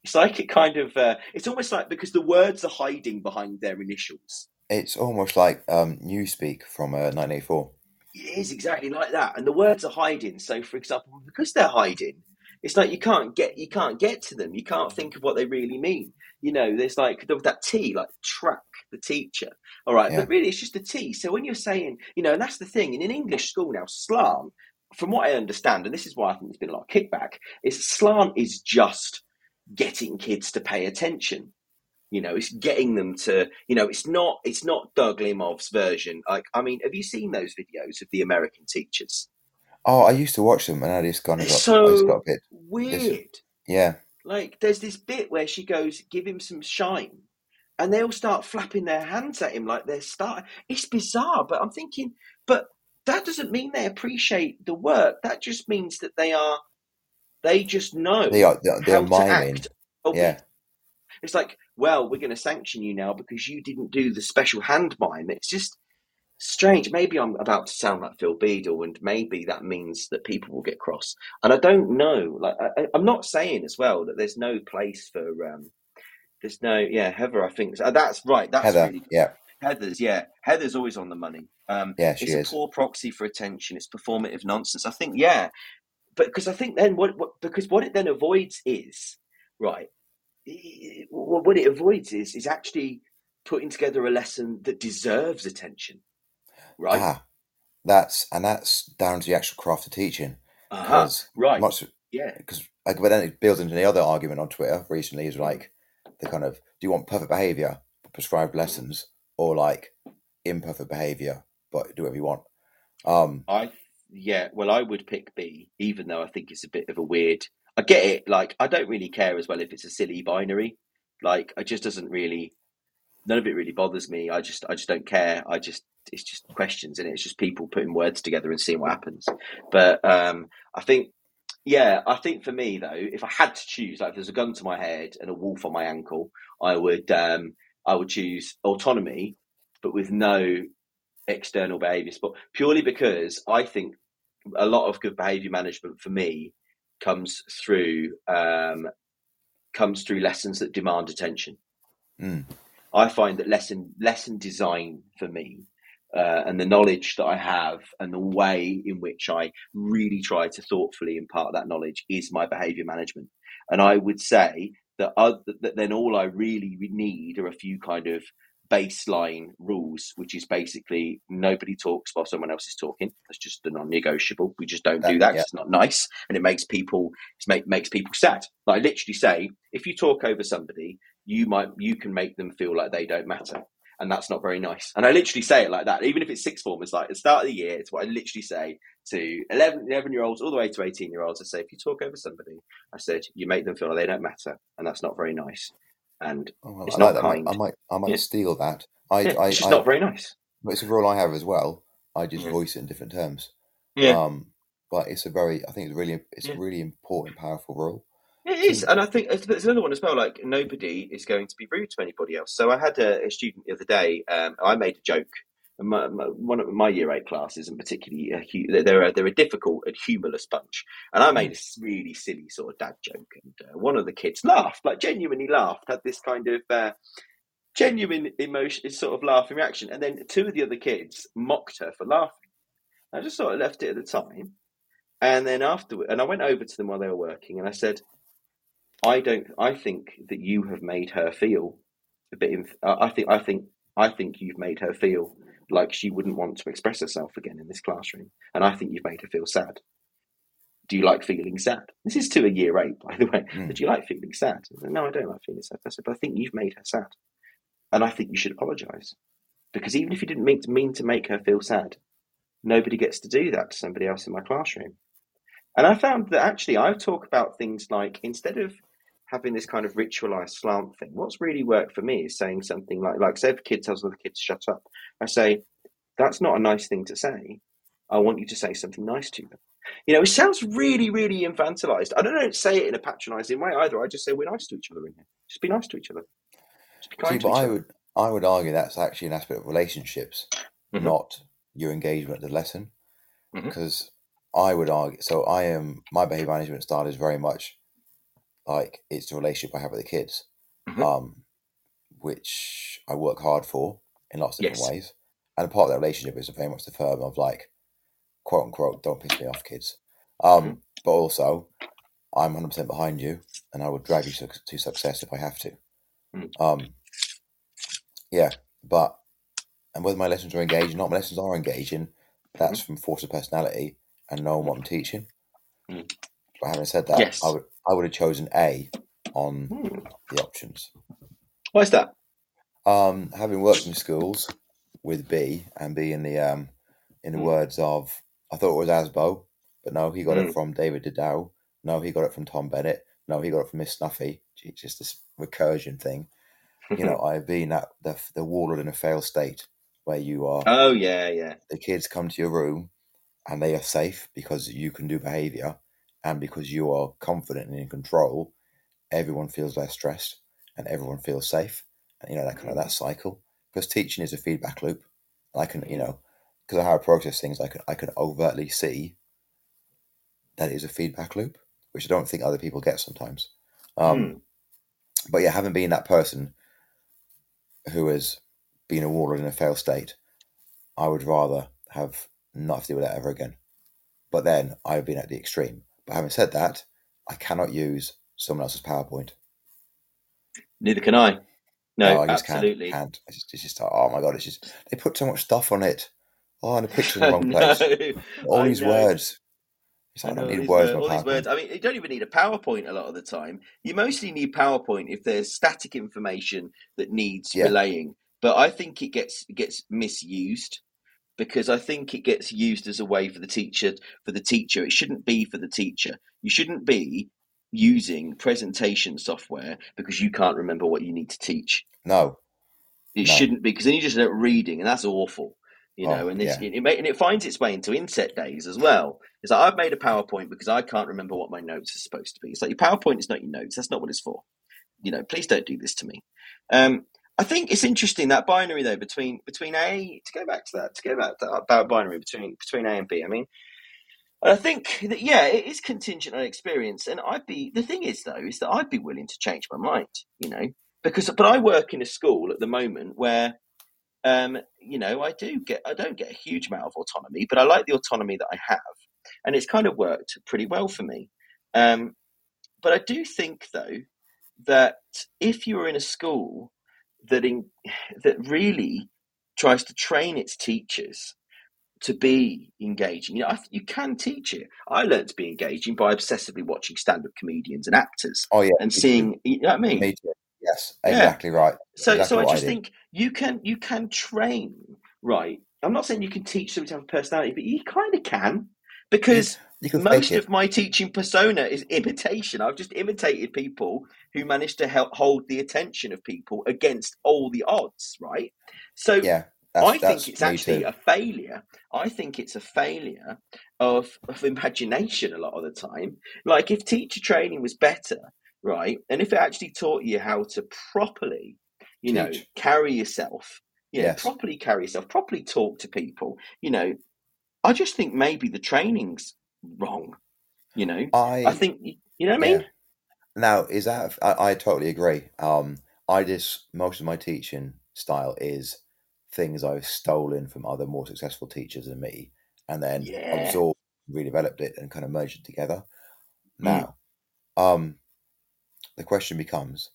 It's like it kind of, it's almost like because the words are hiding behind their initials. It's almost like Newspeak from 1984. It is exactly like that. And the words are hiding. So, for example, because they're hiding, it's like you can't get to them. You can't think of what they really mean. You know, there's like that T, like track, the teacher. All right. Yeah. But really, it's just a T. So when you're saying, you know, and that's the thing. In an English school now, SLANT, from what I understand, and this is why I think there's been a lot of kickback, is SLANT is just getting kids to pay attention. You know, it's getting them to, you know, it's not Doug Lemov's version. Like, I mean, have you seen those videos of the American teachers? Oh, I used to watch them and I just kind of got a bit weird. Like there's this bit where she goes, give him some shine. and they all start flapping their hands at him like they're starting. It's bizarre, but I'm thinking, but that doesn't mean they appreciate the work. That just means that they just know they are miming. Act. Yeah. It's like, well, we're going to sanction you now because you didn't do the special hand mime. It's just strange. Maybe I'm about to sound like Phil Beadle, and maybe that means that people will get cross. And I don't know. Like, I'm not saying as well that there's no place for there's no, Heather, I think. That's right. That's Heather, really, yeah. Heather's always on the money. She is. A poor proxy for attention. It's performative nonsense. I think, yeah. But because I think then what it then avoids is, right, what it avoids is actually putting together a lesson that deserves attention, right? That's down to the actual craft of teaching. Right. Because but then it builds into the other argument on Twitter recently is like the kind of, do you want perfect behaviour, prescribed lessons, or like imperfect behaviour, but do whatever you want? I would pick B, even though I think it's a bit of a weird. I get it. Like, I don't really care as well if it's a silly binary. Like, it just doesn't really. None of it really bothers me. I just don't care. It's just questions, and it's just people putting words together and seeing what happens. But I think for me though, if I had to choose, like if there's a gun to my head and a wolf on my ankle, I would choose autonomy, but with no external behaviour support, purely because I think a lot of good behaviour management for me comes through lessons that demand attention. I find that lesson design for me and the knowledge that I have and the way in which I really try to thoughtfully impart that knowledge is my behaviour management. And I would say that then all I really need are a few kind of baseline rules, which is basically nobody talks while someone else is talking. That's just the non-negotiable. We just don't do that. Yeah. It's not nice, and it makes people sad. But I literally say, if you talk over somebody, you can make them feel like they don't matter, and that's not very nice. And I literally say it like that, even if it's sixth form. It's like at the start of the year, it's what I literally say to 11 year olds all the way to 18 year olds. I say, if you talk over somebody, I said, you make them feel like they don't matter, and that's not very nice. And it's not like kind. I might steal that. It's just not very nice. But it's a rule I have as well. I just voice it in different terms. Yeah. But it's a really important, powerful rule. It is, and I think there's another one as well. Like, nobody is going to be rude to anybody else. So I had a student the other day. I made a joke. One of my year 8 classes, and particularly they're a difficult and humorless bunch, and I made a really silly sort of dad joke, and one of the kids laughed, like genuinely laughed, had this kind of genuine emotion, sort of laughing reaction, and then two of the other kids mocked her for laughing. I just sort of left it at the time, and then afterward, and I went over to them while they were working, and I said, I think that you have made her feel a bit. I think you've made her feel like she wouldn't want to express herself again in this classroom. And I think you've made her feel sad. Do you like feeling sad? This is to a year 8, by the way. Mm. Do you like feeling sad? I said, no, I don't like feeling sad. I said, but I think you've made her sad. And I think you should apologise. Because even if you didn't mean to make her feel sad, nobody gets to do that to somebody else in my classroom. And I found that actually I talk about things like, instead of having this kind of ritualized slant thing, what's really worked for me is saying something like say if a kid tells another kid to shut up, I say, that's not a nice thing to say. I want you to say something nice to them. You know, it sounds really, really infantilized. I don't say it in a patronizing way either. I just say, we're nice to each other in here. Just be nice to each other. Just be kind to each other. I would argue that's actually an aspect of relationships, not your engagement of the lesson. Because I would argue, so my behavior management style is very much like it's the relationship I have with the kids, which I work hard for in lots of different ways. And a part of that relationship is very much the firm of like, quote unquote, don't piss me off, kids. But also, I'm 100% behind you, and I will drag you to success if I have to. But whether my lessons are engaging or not, my lessons are engaging. That's from force of personality and knowing what I'm teaching. But having said that, I would have chosen A on the options. Why is that? Having worked in schools with B, and B in the words of, I thought it was Asbo, but no, he got it from David Didow. No, he got it from Tom Bennett. No, he got it from Miss Snuffy. It's just this recursion thing. You know, I've been at the wall in a fail state where you are. Oh, yeah, yeah. The kids come to your room and they are safe because you can do behavior and because you are confident and in control. Everyone feels less stressed and everyone feels safe. And, you know, that kind of that cycle, because teaching is a feedback loop. I can, you know, because of how I process things, I can overtly see that it is a feedback loop, which I don't think other people get sometimes. But yeah, having been that person who has been a warlord in a failed state, I would rather have not have to deal with that ever again. But then I've been at the extreme. But having said that, I cannot use someone else's PowerPoint. Neither can I. No, I just absolutely can't. It's just oh my God, it's just they put so much stuff on it. Oh, and a picture in the wrong place. All these words. It's like, I don't need words. All these words. I mean, you don't even need a PowerPoint a lot of the time. You mostly need PowerPoint if there's static information that needs relaying. But I think it gets misused, because I think it gets used as a way for the teacher. It shouldn't be for the teacher. You shouldn't be using presentation software because you can't remember what you need to teach. No, shouldn't be, because then you just end up reading, and that's awful. You know, and it finds its way into inset days as well. It's like, I've made a PowerPoint because I can't remember what my notes are supposed to be. It's like, your PowerPoint is not your notes. That's not what it's for. You know, please don't do this to me. I think it's interesting, that binary though between A, to go back to that binary between A and B. I mean, I think that it is contingent on experience. And I'd be willing to change my mind. You know, but I work in a school at the moment where. You know, I don't get a huge amount of autonomy, but I like the autonomy that I have, and it's kind of worked pretty well for me. But I do think though that if you are in a school that really tries to train its teachers to be engaging, you know, you can teach it. I learned to be engaging by obsessively watching stand-up comedians and actors. Oh yeah, and seeing, you know what I mean. Me too. Yes, exactly right. So I think you can train, right? I'm not saying you can teach someone to have a personality, but you kind of can, because most of my teaching persona is imitation. I've just imitated people who managed to help hold the attention of people against all the odds, right? So I think it's actually a failure. I think it's a failure of imagination a lot of the time. Like, if teacher training was better, right, and if it actually taught you how to properly, you know, carry yourself, you know, properly carry yourself, properly talk to people, you know, I just think maybe the training's wrong, you know. I think, you know what I mean? Now, is that, I totally agree. Most of my teaching style is things I've stolen from other more successful teachers than me, and then absorbed, redeveloped it, and kind of merged it together. Now, the question becomes,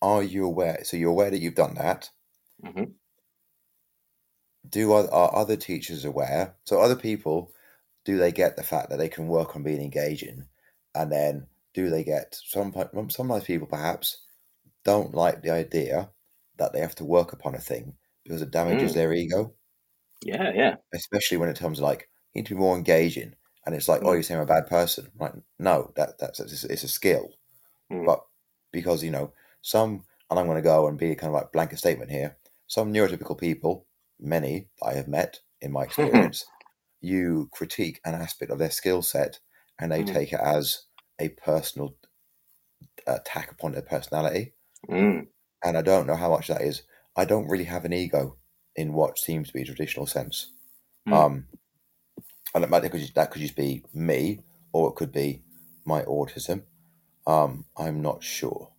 are you aware? So you're aware that you've done that. Mm-hmm. Are other teachers aware? So other people, do they get the fact that they can work on being engaging? And then do they get, sometimes people perhaps don't like the idea that they have to work upon a thing because it damages their ego. Yeah, yeah. Especially when it comes to, like, you need to be more engaging. And it's like, oh, you're saying I'm a bad person. Like, no, it's a skill. But because, you know, and I'm going to go and be kind of like blanket statement here, some neurotypical people, many that I have met in my experience, you critique an aspect of their skill set and they take it as a personal attack upon their personality. And I don't know how much that is. I don't really have an ego in what seems to be a traditional sense. And that could just be me, or it could be my autism. I'm not sure.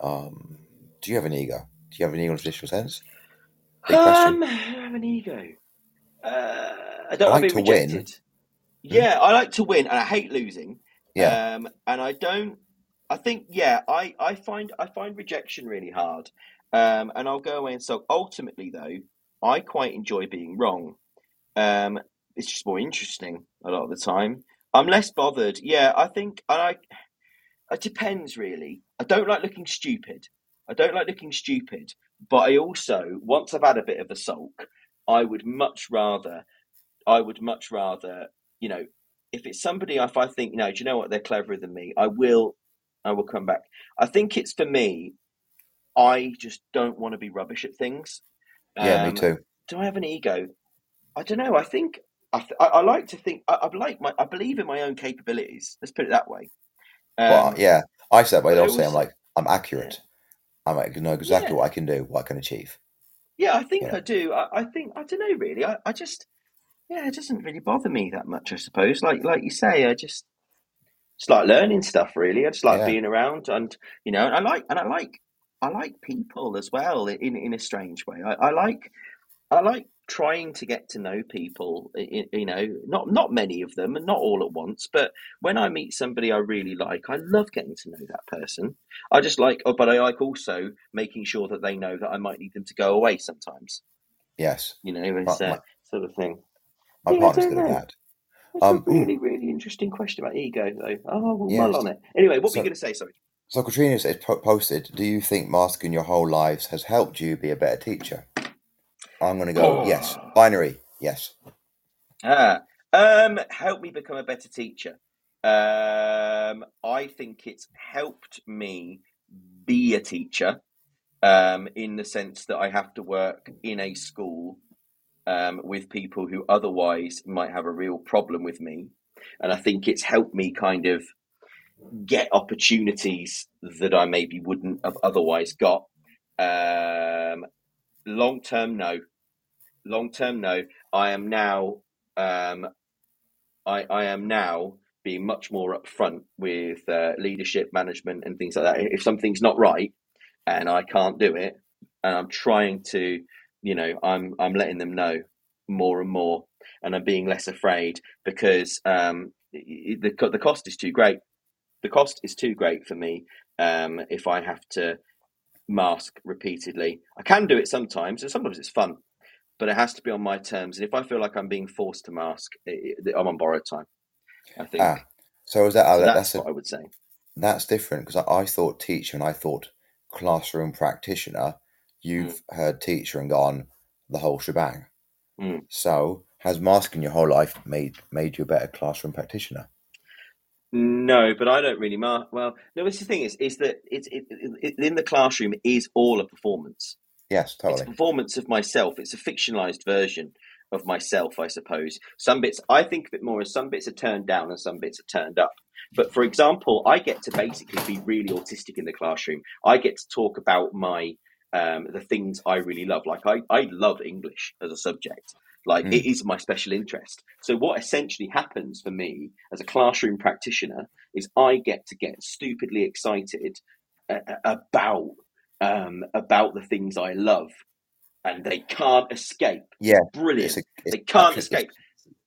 Do you have an ego? Do you have an ego in a traditional sense? I have an ego. I don't like to win. Yeah, I like to win, and I hate losing. Yeah, and I don't. I think I find rejection really hard. And I'll go away and sulk. Ultimately, though, I quite enjoy being wrong. It's just more interesting a lot of the time. I'm less bothered. Yeah, I think it depends, really. I don't like looking stupid. But I also, once I've had a bit of a sulk, I would much rather, you know, if it's somebody, if I think, no, do you know what? They're cleverer than me. I will come back. I think it's, for me, I just don't want to be rubbish at things. Yeah, me too. Do I have an ego? I don't know. I think I like to think I believe in my own capabilities. Let's put it that way. Well, yeah, I said, but I also say I'm accurate. Yeah. I know exactly what I can do, what I can achieve. Yeah, I think I do. I don't know really. I just, it doesn't really bother me that much, I suppose. Like you say, I just like learning stuff really. I just like being around, and I like people as well in a strange way. I like trying to get to know people, not many of them and not all at once, but when I meet somebody I really like, I love getting to know that person. But I like also making sure that they know that I might need them to go away sometimes. Yes. It's that sort of thing. My partner's good at that. That's a really, really interesting question about ego, though. Oh, we'll mull on it. Anyway, what were you going to say? Sorry. So Katrina has posted, do you think masking your whole lives has helped you be a better teacher? I'm going to go, yes. Binary, yes. Helped me become a better teacher. I think it's helped me be a teacher in the sense that I have to work in a school with people who otherwise might have a real problem with me. And I think it's helped me kind of get opportunities that I maybe wouldn't have otherwise got. Long term, no. I am now being much more upfront with leadership, management, and things like that. If something's not right and I can't do it, and I'm trying to, I'm letting them know more and more, and I'm being less afraid because the cost is too great. The cost is too great for me if I have to mask repeatedly. I can do it sometimes, and sometimes it's fun, but it has to be on my terms. And if I feel like I'm being forced to mask, I'm on borrowed time, I think. So is that? So that's what I would say. That's different, because I thought teacher and I thought classroom practitioner. You've heard teacher and gone the whole shebang. Mm. So has masking your whole life made you a better classroom practitioner? No, but I don't really mark. Well, no, it's the thing is that it's in the classroom is all a performance. Yes, totally. It's a performance of myself. It's a fictionalized version of myself, I suppose. Some bits, I think of it more as some bits are turned down and some bits are turned up. But for example, I get to basically be really autistic in the classroom. I get to talk about my the things I really love. Like I love English as a subject. Like it is my special interest. So what essentially happens for me as a classroom practitioner is I get to get stupidly excited about the things I love, and they can't escape. Yeah, brilliant. They can't escape.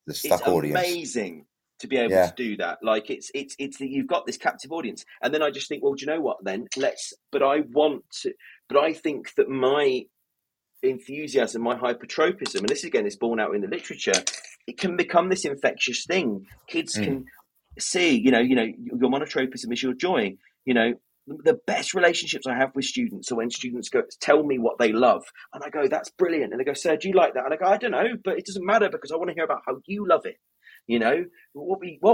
It's amazing to be able to do that. Like it's you've got this captive audience, and then I just think, well, do you know what? Then let's. But I want to. But I think that my enthusiasm, my hypertropism, and this again is borne out in the literature, it can become this infectious thing. Kids can see, your monotropism is your joy. The best relationships I have with students are when students go tell me what they love, and I go, that's brilliant, and they go, sir, do you like that? And I go, I don't know, but it doesn't matter because I want to hear about how you love it. What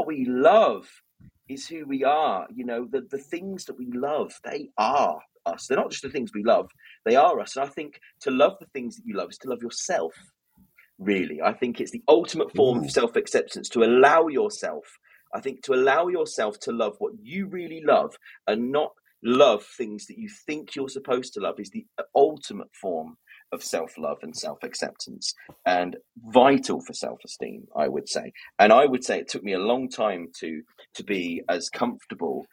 we love is who we are. The things that we love, they are us. They're not just the things we love, they are us. And I think to love the things that you love is to love yourself, really. I think it's the ultimate form of self-acceptance, to allow yourself to love what you really love and not love things that you think you're supposed to love is the ultimate form of self-love and self-acceptance, and vital for self-esteem, I would say. And I would say it took me a long time to be as comfortable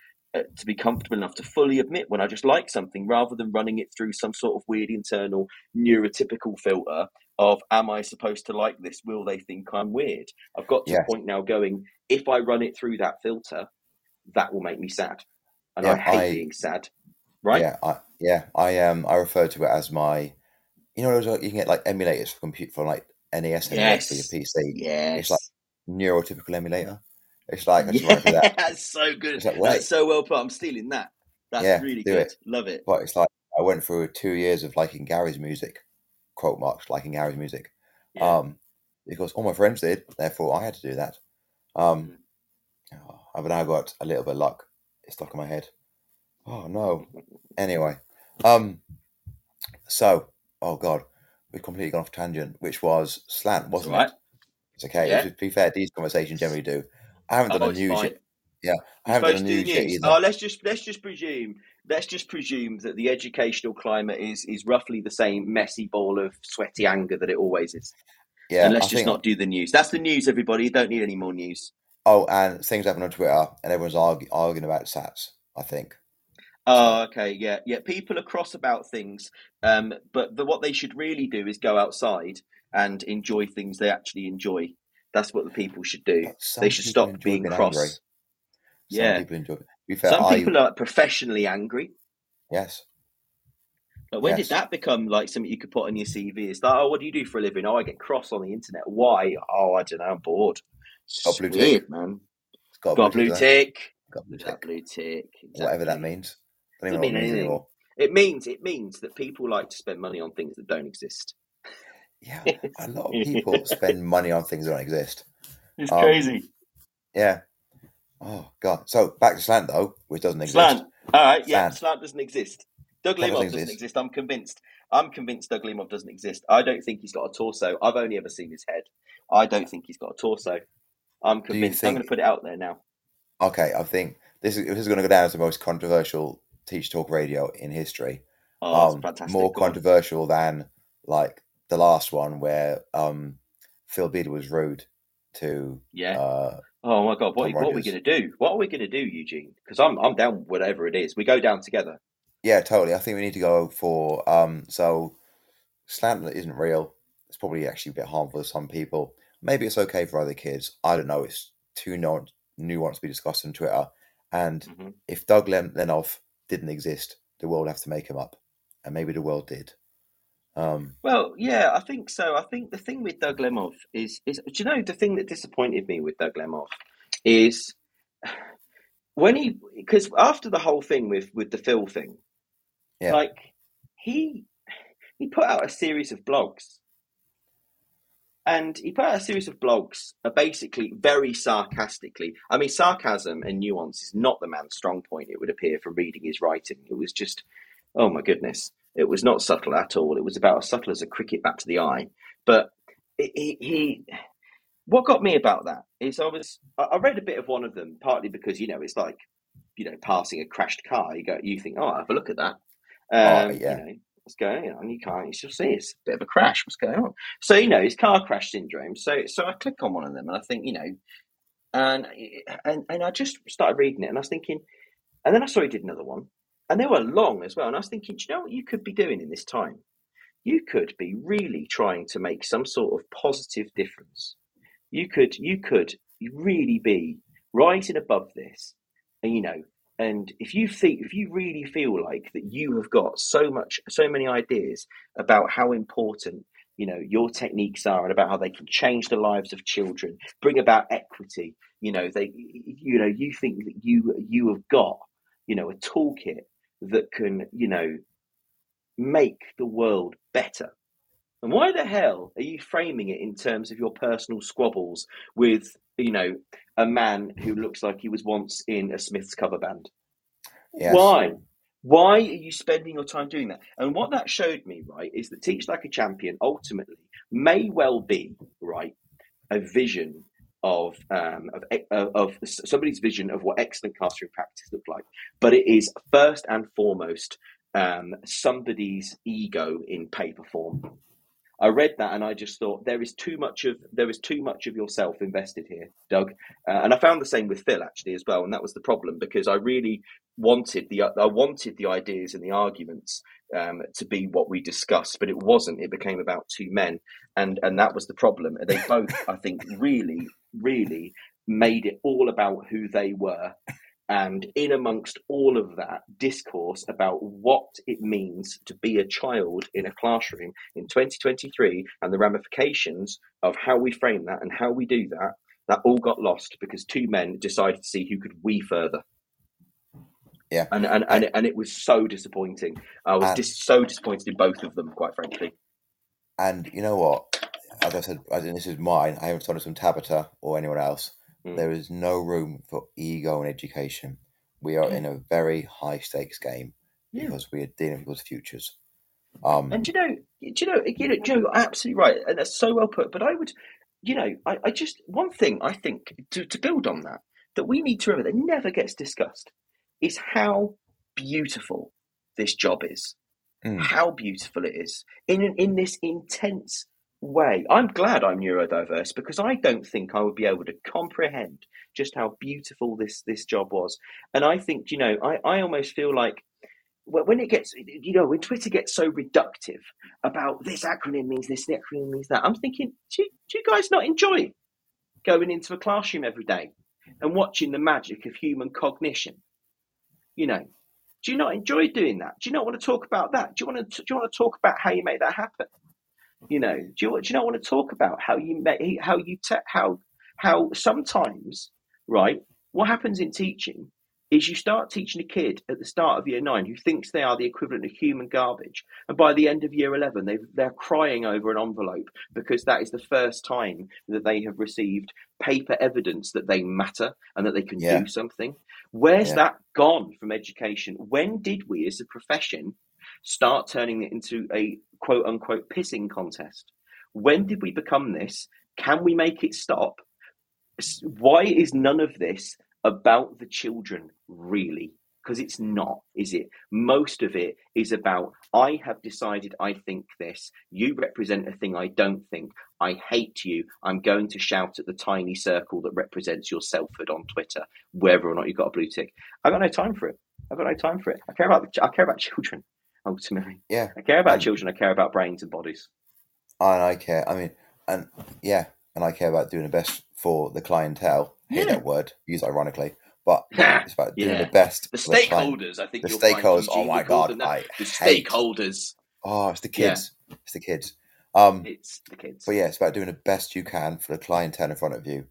to be comfortable enough to fully admit when I just like something, rather than running it through some sort of weird internal neurotypical filter of, am I supposed to like this? Will they think I'm weird? I've got to a point now going, if I run it through that filter, that will make me sad. And I hate being sad. Right? Yeah. I refer to it as my, you can get like emulators for like NES for your PC. Yes. It's like neurotypical emulator. It's like, I just write for that. That's so good. Like, that's so well put. I'm stealing that. That's really good. Love it. But it's like, I went through 2 years of liking Gary's music, quote marks, liking Gary's music. Yeah. Because all my friends did, therefore I had to do that. I've now got a little bit of luck. It's stuck in my head. Oh no. Anyway, So, oh God, we've completely gone off tangent, which was SLANT, wasn't it? It's okay. Yeah. To be fair, these conversations generally do. I haven't done a news yet. Yeah, I haven't done a news yet either. Oh, let's just presume that the educational climate is roughly the same messy ball of sweaty anger that it always is. Yeah, and let's just not do the news. That's the news, everybody. You don't need any more news. Oh, and things happen on Twitter, and everyone's arguing about sats, I think. Oh, okay, yeah. People are cross about things, but what they should really do is go outside and enjoy things they actually enjoy. That's what the people should do. They should stop being cross. Angry. Yeah. Some people enjoy it. To be fair, some people are professionally angry. Yes. Like, when did that become like something you could put on your CV? It's like, oh, what do you do for a living? Oh, I get cross on the internet. Why? Oh, I don't know. I'm bored. Got a blue tick, man. It's got a blue tick. Got a blue tick. Exactly. Whatever that means. I don't even know what it means anymore. It means that people like to spend money on things that don't exist. Yeah, a lot of people spend money on things that don't exist. It's crazy. Yeah. Oh God. So back to SLANT though, which doesn't exist. All right. Yeah. SLANT doesn't exist. Doug Lemov doesn't exist. I'm convinced Doug Lemov doesn't exist. I don't think he's got a torso. I've only ever seen his head. I don't think he's got a torso. I'm convinced. I'm going to put it out there now. Okay. I think this is going to go down as the most controversial Teach Talk Radio in history. Oh, that's fantastic. More controversial than like the last one where Phil Beadle was rude to. Yeah. Oh my God! What are we going to do? What are we going to do, Eugene? Because I'm down. Whatever it is, we go down together. Yeah, totally. I think we need to go for so SLANT isn't real. It's probably actually a bit harmful to some people. Maybe it's okay for other kids. I don't know. It's too nuanced to be discussed on Twitter. And if Doug Lemov didn't exist, the world would have to make him up, and maybe the world did. Well, yeah, I think so. I think the thing with Doug Lemov is do you know the thing that disappointed me with Doug Lemov is when he, because after the whole thing with the Phil thing, yeah, like he put out a series of blogs, and basically very sarcastically. I mean, sarcasm and nuance is not the man's strong point. It would appear from reading his writing. It was just, oh my goodness. It was not subtle at all. It was about as subtle as a cricket bat to the eye. But what got me about that is I read a bit of one of them, partly because, you know, it's like, you know, passing a crashed car. You think, oh, I'll have a look at that. Yeah. You know, what's going on? You shall see it's a bit of a crash. What's going on? So, you know, it's car crash syndrome. So I click on one of them and I think, you know, and I just started reading it and I was thinking, and then I saw he did another one. And they were long as well. And I was thinking, do you know what you could be doing in this time? You could be really trying to make some sort of positive difference. You could really be rising above this. And, you know, and if you really feel like that you have got so many ideas about how important, you know, your techniques are and about how they can change the lives of children, bring about equity, you know, you think that you have got, you know, a toolkit that can, you know, make the world better. And why the hell are you framing it in terms of your personal squabbles with, you know, a man who looks like he was once in a Smiths cover band? Yes. Why are you spending your time doing that? And what that showed me, right, is that Teach Like a Champion ultimately may well be, right, a vision of somebody's vision of what excellent classroom practice looked like, but it is first and foremost somebody's ego in paper form. I read that and I just thought there is too much of yourself invested here, Doug. And I found the same with Phil actually as well, and that was the problem because I really wanted the ideas and the arguments to be what we discussed, but it wasn't. It became about two men, and that was the problem. They both, I think, really, really made it all about who they were, and in amongst all of that discourse about what it means to be a child in a classroom in 2023 and the ramifications of how we frame that and how we do that, that all got lost because two men decided to see who could we further. Yeah. And it was so disappointing. I was just so disappointed in both of them, quite frankly. And you know what? As I said, this is mine. I haven't started from Tabitha or anyone else. There is no room for ego in education. We are in a very high stakes game. Yeah, it was weird dealing with people's futures. And you're absolutely right, and that's so well put. But I would, one thing I think to build on that we need to remember that never gets discussed is how beautiful this job is. Mm. How beautiful it is in this intense way. I'm glad I'm neurodiverse because I don't think I would be able to comprehend just how beautiful this job was. And I think, I almost feel like when it gets, when Twitter gets so reductive about this acronym means this, this acronym means that, I'm thinking, do you guys not enjoy going into a classroom every day and watching the magic of human cognition? Do you not enjoy doing that? Do you not want to talk about that? Do you want to talk about how you make that happen? Do you not want to talk about how sometimes, right? What happens in teaching is you start teaching a kid at the start of year 9 who thinks they are the equivalent of human garbage, and by the end of year 11, they're crying over an envelope because that is the first time that they have received paper evidence that they matter and that they can do something. Where's that gone from education? When did we, as a profession, start turning it into a quote unquote pissing contest? When did we become this? Can we make it stop? Why is none of this about the children, really? Because it's not, is it? Most of it is about, I have decided I think this, you represent a thing I don't think, I hate you, I'm going to shout at the tiny circle that represents your Selford on Twitter, whether or not you've got a blue tick. I've got no time for it. I care about children, ultimately. Yeah. I care about children, I care about brains and bodies. And I care about doing the best for the clientele. Hear that word, used ironically, but it's about doing the best. The stakeholders, I think. The stakeholders, oh my God. The stakeholders. Oh, it's the kids. Yeah. It's the kids. It's the kids. But yeah, it's about doing the best you can for the clientele in front of you,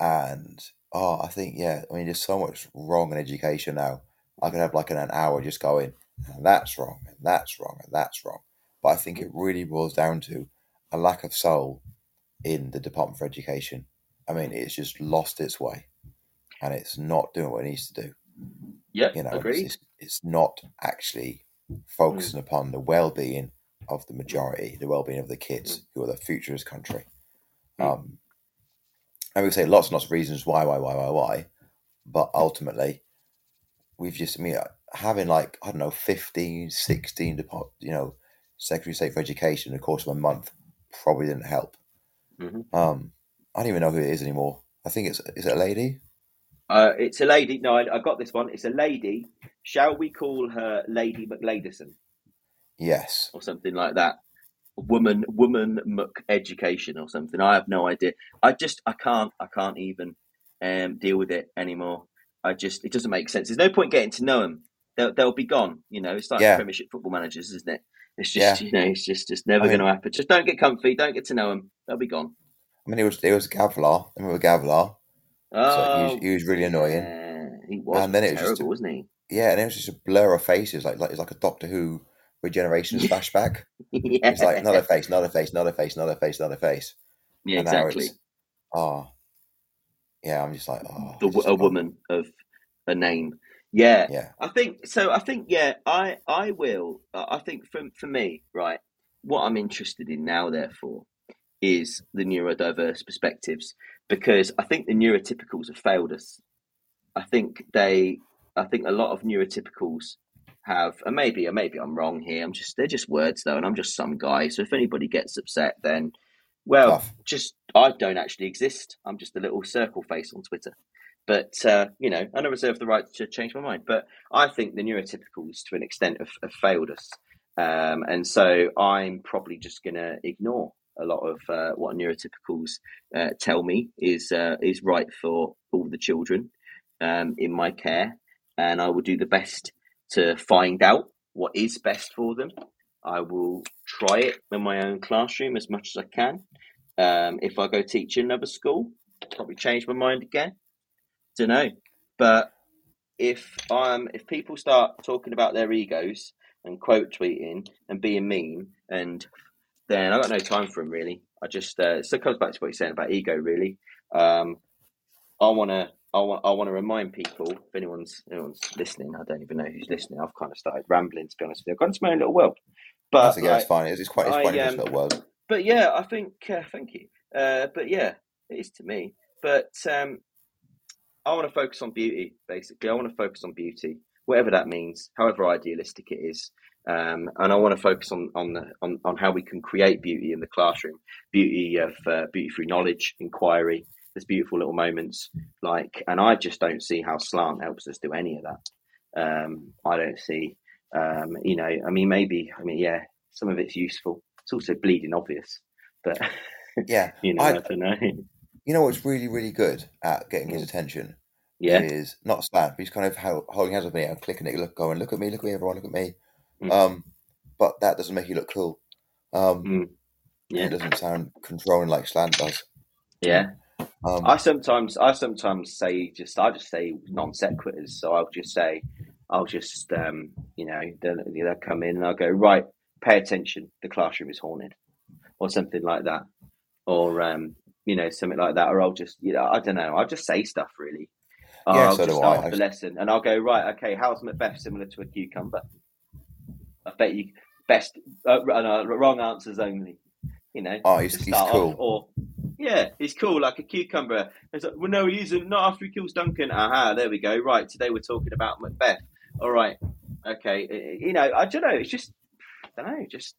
And I think, there's so much wrong in education now. I could have like an hour just going, and that's wrong, and that's wrong, and that's wrong. But I think it really boils down to a lack of soul in the Department for Education. I mean, it's just lost its way, and it's not doing what it needs to do. Yeah, agreed. It's not actually focusing upon the well-being of the majority, the well-being of the kids who are the future of this country. And we say lots and lots of reasons why, but ultimately, we've just having 15, 16 Secretary of State for Education in the course of a month probably didn't help. Mm-hmm. I don't even know who it is anymore. I think is it a lady? It's a lady. No, I got this one. It's a lady. Shall we call her Lady McLadison? Yes. Or something like that. Woman McEducation or something. I have no idea. I can't even deal with it anymore. It doesn't make sense. There's no point getting to know them. They'll be gone. It's like Premiership football managers, isn't it? It's just, it's just never going to happen. Just don't get comfy. Don't get to know them. They'll be gone. I mean, it was Gavilar. I remember Gavilar. Oh, so he was really annoying. Yeah, he was. And then it was terrible, wasn't he? Yeah, and it was just a blur of faces. Like it's like a Doctor Who regeneration flashback. It's like another face, another face, another face, another face, another face. Yeah, and exactly. I'm just like, a woman of a name. Yeah, yeah. I think so. I think I will. I think for me, right. What I'm interested in now, therefore, is the neurodiverse perspectives, because I think the neurotypicals have failed us. I think a lot of neurotypicals have, and maybe I'm wrong here. They're just words though, and I'm just some guy. So if anybody gets upset, then I don't actually exist. I'm just a little circle face on Twitter. But and I reserve the right to change my mind. But I think the neurotypicals, to an extent, have failed us, and so I'm probably just going to ignore a lot of what neurotypicals tell me is right for all the children in my care, and I will do the best to find out what is best for them. I will try it in my own classroom as much as I can. If I go teach in another school, probably change my mind again. Don't know, but if people start talking about their egos and quote tweeting and being mean and then I got no time for him, really. It still comes back to what you're saying about ego, really. I want to I want to remind people, if anyone's listening, I don't even know who's listening. I've kind of started rambling, to be honst with you. I've gone into my own little world. But I think that's fine. It's quite this little world. But yeah, I think thank you. But yeah, it is to me. But I want to focus on beauty. Basically, I want to focus on beauty, whatever that means, however idealistic it is. And I want to focus on how we can create beauty in the classroom, beauty through knowledge, inquiry. There's beautiful little moments like, and I just don't see how SLANT helps us do any of that. I don't see, yeah, some of it's useful. It's also bleeding obvious, but yeah, I don't know. You know what's really, really good at getting his attention? Yeah, is not SLANT, but he's kind of holding hands with me and clicking it, look at me, everyone, look at me. Mm. But that doesn't make you look cool. Yeah, it doesn't sound controlling like SLANT does. Yeah. I sometimes say I just say non sequiturs. So I'll just they'll come in and I'll go, right, pay attention. The classroom is haunted, or something like that, or something like that. Or I'll just I don't know. I'll just say stuff really. Yeah, I'll so just do start I. the lesson and I'll go, right, okay. How's Macbeth similar to a cucumber? I bet you best wrong answers only. He's cool. Yeah, he's cool, like a cucumber. It's like, well, no, he isn't. Not after he kills Duncan. Aha, there we go. Right, today we're talking about Macbeth. All right, okay. I don't know. It's just, I don't know. Just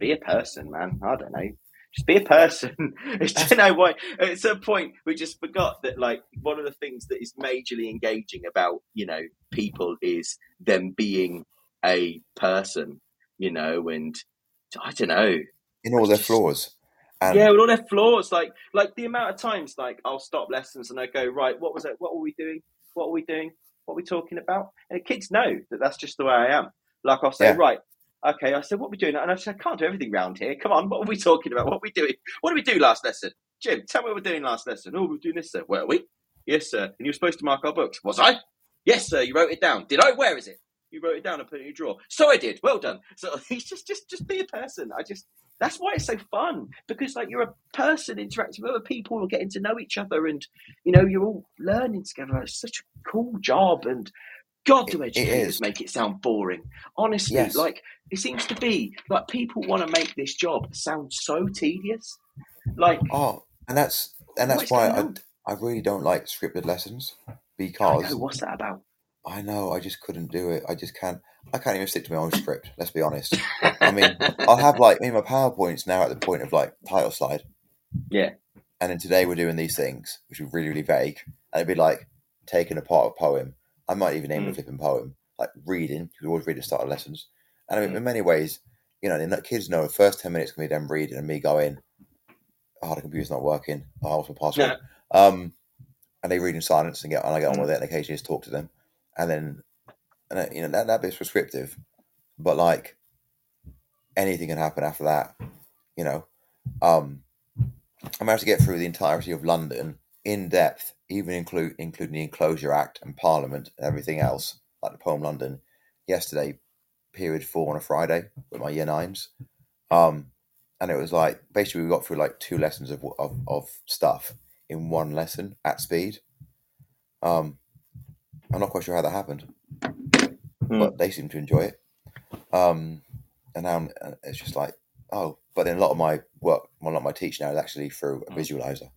be a person, man. I don't know. Just be a person. I don't know why. At some point, we just forgot that, like, one of the things that is majorly engaging about, people is them being a person, and I don't know. In all their flaws. Yeah, with all their flaws, like the amount of times, I'll stop lessons and I go, right, what was it? What were we doing? What were we doing? What are we talking about? And the kids know that that's just the way I am. Like I'll say, right, okay. I said, what are we doing? And I said, I can't do everything round here. Come on, what are we talking about? What are we doing? What did we do last lesson? Jim, tell me what we're doing last lesson. Oh, we were doing this, sir. Were we? Yes, sir. And you were supposed to mark our books. Was I? Yes, sir. You wrote it down. Did I? Where is it? You wrote it down and put it in your drawer. So I did. Well done. So he's just be a person. That's why it's so fun, because you're a person interacting with other people and getting to know each other, and you're all learning together. It's such a cool job, and God, do educators make it sound boring. Honestly, yes. It seems to be people want to make this job sound so tedious. And that's why I really don't like scripted lessons, because I know, what's that about? I know, I just couldn't do it. I just can't. I can't even stick to my own script, let's be honest. I mean, I'll have my PowerPoint's now at the point of title slide. Yeah. And then today we're doing these things, which are really, really vague. And it'd be taking apart a poem. I might even name it a flipping poem, reading, because we always read at the start of lessons. And I mean, in many ways, the kids know the first 10 minutes can be them reading and me going, the computer's not working. Oh, what's my password? No. And they read in silence and I get on with it and occasionally just talk to them. And then, that bit's prescriptive, but anything can happen after that, I managed to get through the entirety of London in depth, even including the Enclosure Act and Parliament and everything else, the poem London, yesterday, period 4 on a Friday with my year 9s. And it was basically we got through 2 lessons of stuff in one lesson at speed. I'm not quite sure how that happened, but they seem to enjoy it. And now it's just but then a lot of my work, a lot of my teaching now is actually through a visualizer.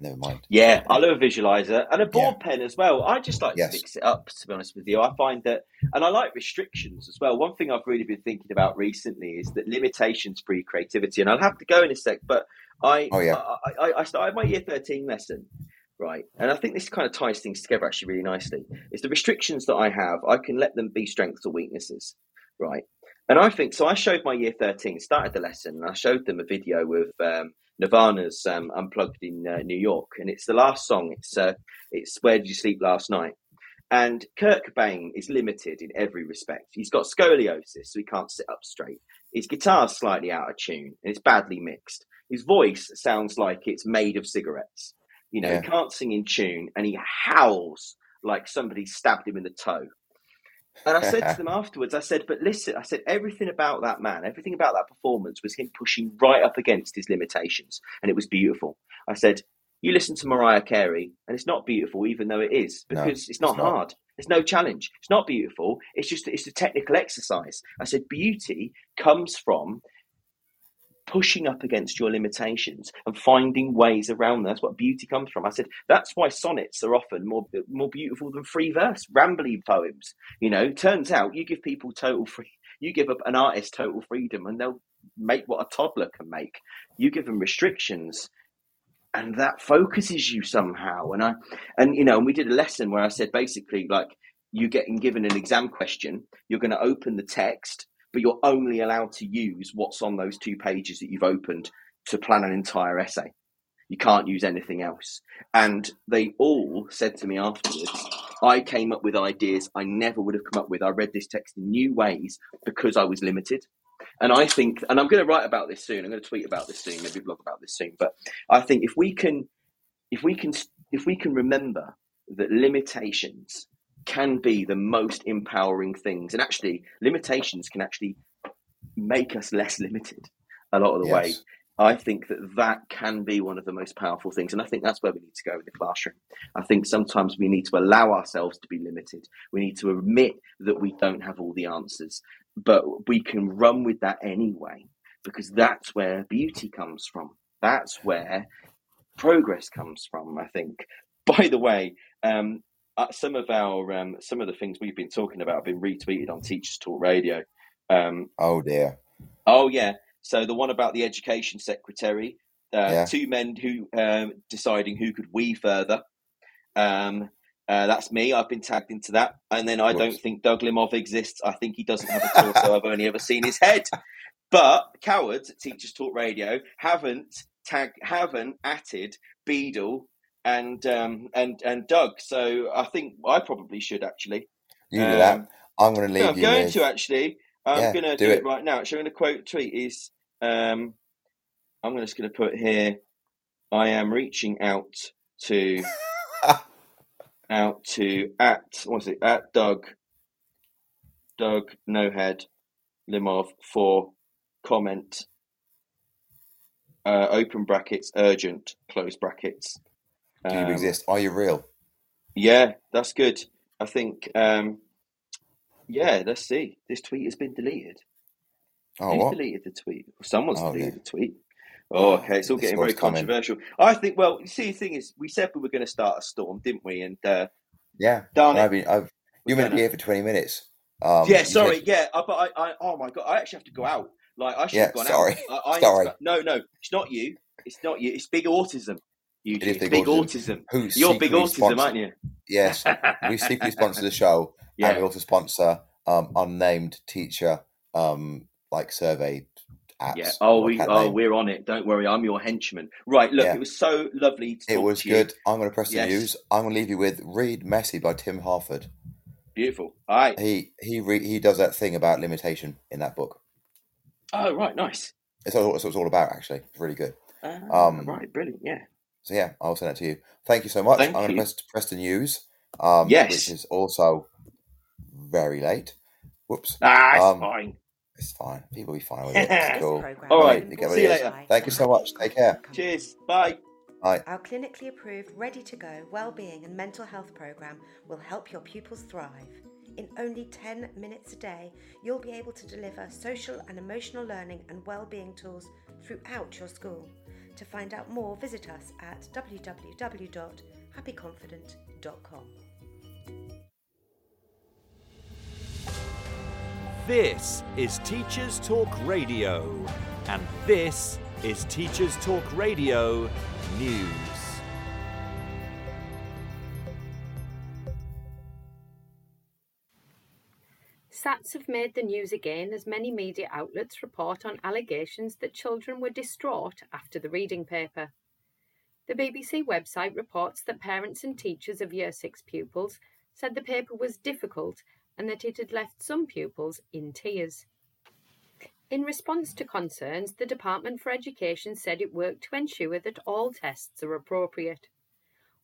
Never mind. Yeah, I love a visualizer and a board pen as well. I just to fix it up, to be honest with you. I find that, and I like restrictions as well. One thing I've really been thinking about recently is that limitations breed creativity, and I'll have to go in a sec, but I started my year 13 lesson. Right. And I think this kind of ties things together actually really nicely. It's the restrictions that I have. I can let them be strengths or weaknesses. Right. And I think, so I showed my year 13, started the lesson, and I showed them a video with Nirvana's Unplugged in New York. And it's the last song. It's Where Did You Sleep Last Night? And Kurt Cobain is limited in every respect. He's got scoliosis, so he can't sit up straight. His guitar's slightly out of tune, and it's badly mixed. His voice sounds like it's made of cigarettes. He can't sing in tune, and he howls like somebody stabbed him in the toe. And I said to them afterwards, I said, but listen, I said, everything about that man, everything about that performance was him pushing right up against his limitations. And it was beautiful. I said, You listen to Mariah Carey and it's not beautiful, even though it is, because it's not hard. There's no challenge. It's not beautiful. It's just, it's a technical exercise. I said, beauty comes from pushing up against your limitations and finding ways around them. That's what beauty comes from. I said, that's why sonnets are often more beautiful than free verse, rambly poems. You know, turns out you give people total free, you give up an artist total freedom and they'll make what a toddler can make. You give them restrictions and that focuses you somehow. And we did a lesson where I said, basically, like, you're getting given an exam question, you're going to open the text, but you're only allowed to use what's on those two pages that you've opened to plan an entire essay. You can't use anything else. And they all said to me afterwards, I came up with ideas I never would have come up with. I read this text in new ways because I was limited. And I think, and I'm going to write about this soon, I'm going to tweet about this soon, maybe blog about this soon, but I think if we can remember that limitations can be the most empowering things, and actually limitations can actually make us less limited a lot of the way. I think that can be one of the most powerful things. And I think that's where we need to go in the classroom. I think sometimes we need to allow ourselves to be limited. We need to admit that we don't have all the answers, but we can run with that anyway, because that's where beauty comes from. That's where progress comes from, I think. By the way, some of the things we've been talking about have been retweeted on Teachers Talk Radio. Oh dear. Oh yeah. So the one about the education secretary, two men who deciding who could wee further. That's me. I've been tagged into that. And then I don't think Doug Lemov exists. I think he doesn't have a torso. I've only ever seen his head. But cowards at Teachers Talk Radio haven't atted Beadle and Doug. So I think I probably should actually. You do that. I'm going to leave you. I'm going to do it right now. Actually, I'm going to quote tweet is, I'm just going to put here, I am reaching out to, at Doug No Head Lemov for comment, open brackets, urgent, close brackets. Do you exist? Are you real? Yeah, that's good. I think, let's see. This tweet has been deleted. Deleted the tweet? Someone's deleted the tweet. Oh, okay. It's all getting very controversial. I think, well, you see, the thing is, we said we were going to start a storm, didn't we? And darn it. You've been here for 20 minutes. Oh my God, I actually have to go out. Like, I should have gone out. Sorry. No, it's not you. It's not you. It's big autism. It's big autism. You're big autism, aren't you? Yes. We secretly sponsor the show. Yeah. And we also sponsor unnamed teacher survey apps. Yeah. We're on it. Don't worry. I'm your henchman. Right. Look, It was so lovely to talk to you. It was good. I'm going to press the news. I'm going to leave you with Read Messy by Tim Harford. Beautiful. All right. He does that thing about limitation in that book. Oh, right. Nice. That's what it's all about, actually. It's really good. Right. Brilliant. Yeah. So, yeah, I'll send that to you. Thank you so much. I'm going to press the news, which is also very late. Whoops. It's fine. It's fine. People will be fine with it. It's cool. All right. See you later. Thank you so much. Take care. Cheers. Bye. Bye. Our clinically approved, ready-to-go wellbeing and mental health programme will help your pupils thrive. In only 10 minutes a day, you'll be able to deliver social and emotional learning and wellbeing tools throughout your school. To find out more, visit us at www.happyconfident.com. This is Teachers Talk Radio, and this is Teachers Talk Radio News. SATs have made the news again as many media outlets report on allegations that children were distraught after the reading paper. The BBC website reports that parents and teachers of Year 6 pupils said the paper was difficult and that it had left some pupils in tears. In response to concerns, the Department for Education said it worked to ensure that all tests are appropriate.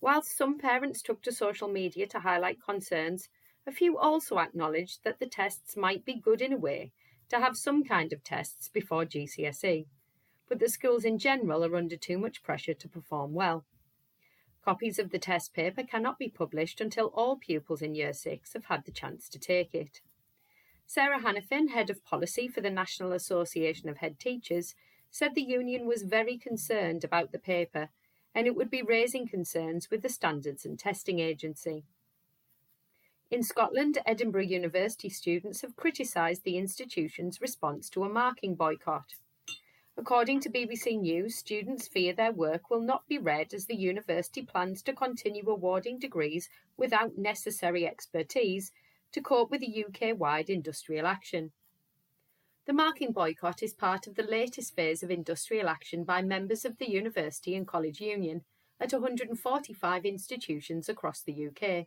Whilst some parents took to social media to highlight concerns, a few also acknowledged that the tests might be good in a way to have some kind of tests before GCSE, but the schools in general are under too much pressure to perform well. Copies of the test paper cannot be published until all pupils in Year 6 have had the chance to take it. Sarah Hannafin, Head of Policy for the National Association of Head Teachers, said the union was very concerned about the paper and it would be raising concerns with the Standards and Testing Agency. In Scotland, Edinburgh University students have criticised the institution's response to a marking boycott. According to BBC News, students fear their work will not be read as the university plans to continue awarding degrees without necessary expertise to cope with the UK-wide industrial action. The marking boycott is part of the latest phase of industrial action by members of the University and College Union at 145 institutions across the UK.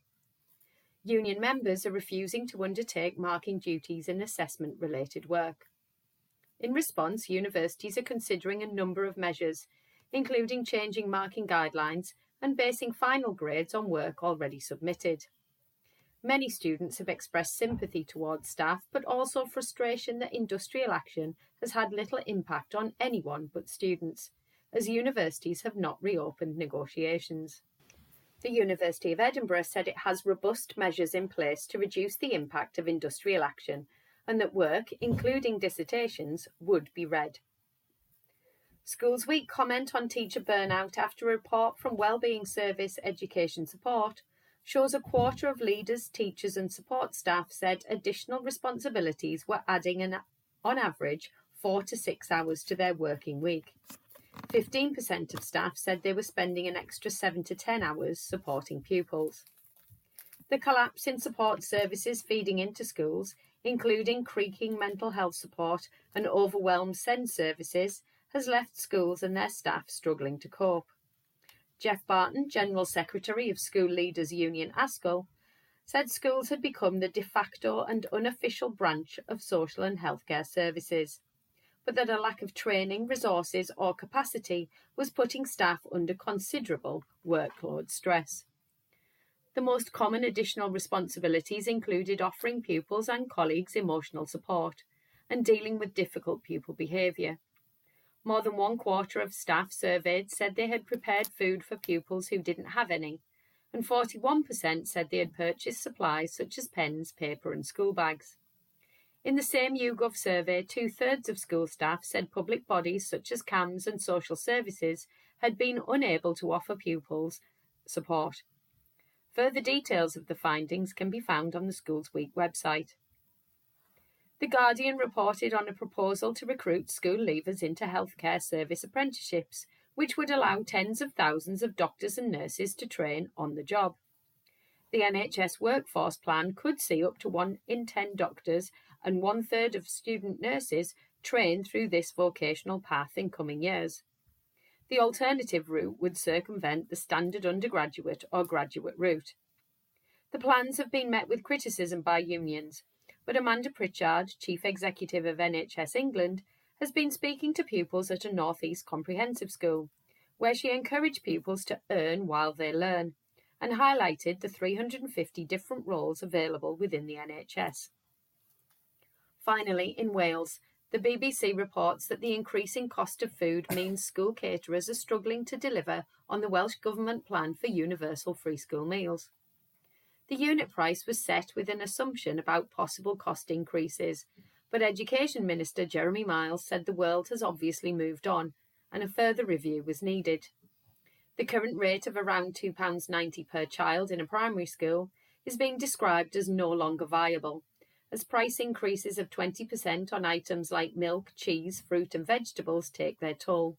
Union members are refusing to undertake marking duties and assessment-related work. In response, universities are considering a number of measures, including changing marking guidelines and basing final grades on work already submitted. Many students have expressed sympathy towards staff, but also frustration that industrial action has had little impact on anyone but students, as universities have not reopened negotiations. The University of Edinburgh said it has robust measures in place to reduce the impact of industrial action and that work, including dissertations, would be read. Schools Week comment on teacher burnout after a report from Wellbeing Service Education Support shows a quarter of leaders, teachers and support staff said additional responsibilities were adding on average 4 to 6 hours to their working week. 15% of staff said they were spending an extra 7 to 10 hours supporting pupils. The collapse in support services feeding into schools, including creaking mental health support and overwhelmed SEND services, has left schools and their staff struggling to cope. Geoff Barton, General Secretary of School Leaders Union ASCL, said schools had become the de facto and unofficial branch of social and healthcare services, but that a lack of training, resources or capacity was putting staff under considerable workload stress. The most common additional responsibilities included offering pupils and colleagues emotional support and dealing with difficult pupil behaviour. More than one quarter of staff surveyed said they had prepared food for pupils who didn't have any, and 41% said they had purchased supplies such as pens, paper and school bags. In the same YouGov survey, 2/3 of school staff said public bodies such as CAMS and social services had been unable to offer pupils support. Further details of the findings can be found on the Schools Week website. The Guardian reported on a proposal to recruit school leavers into healthcare service apprenticeships, which would allow tens of thousands of doctors and nurses to train on the job. The NHS workforce plan could see up to 1 in 10 doctors and 1/3 of student nurses trained through this vocational path in coming years. The alternative route would circumvent the standard undergraduate or graduate route. The plans have been met with criticism by unions, but Amanda Pritchard, Chief Executive of NHS England, has been speaking to pupils at a North East Comprehensive School, where she encouraged pupils to earn while they learn, and highlighted the 350 different roles available within the NHS. Finally, in Wales, the BBC reports that the increasing cost of food means school caterers are struggling to deliver on the Welsh Government plan for universal free school meals. The unit price was set with an assumption about possible cost increases, but Education Minister Jeremy Miles said the world has obviously moved on and a further review was needed. The current rate of around £2.90 per child in a primary school is being described as no longer viable, as price increases of 20% on items like milk, cheese, fruit and vegetables take their toll.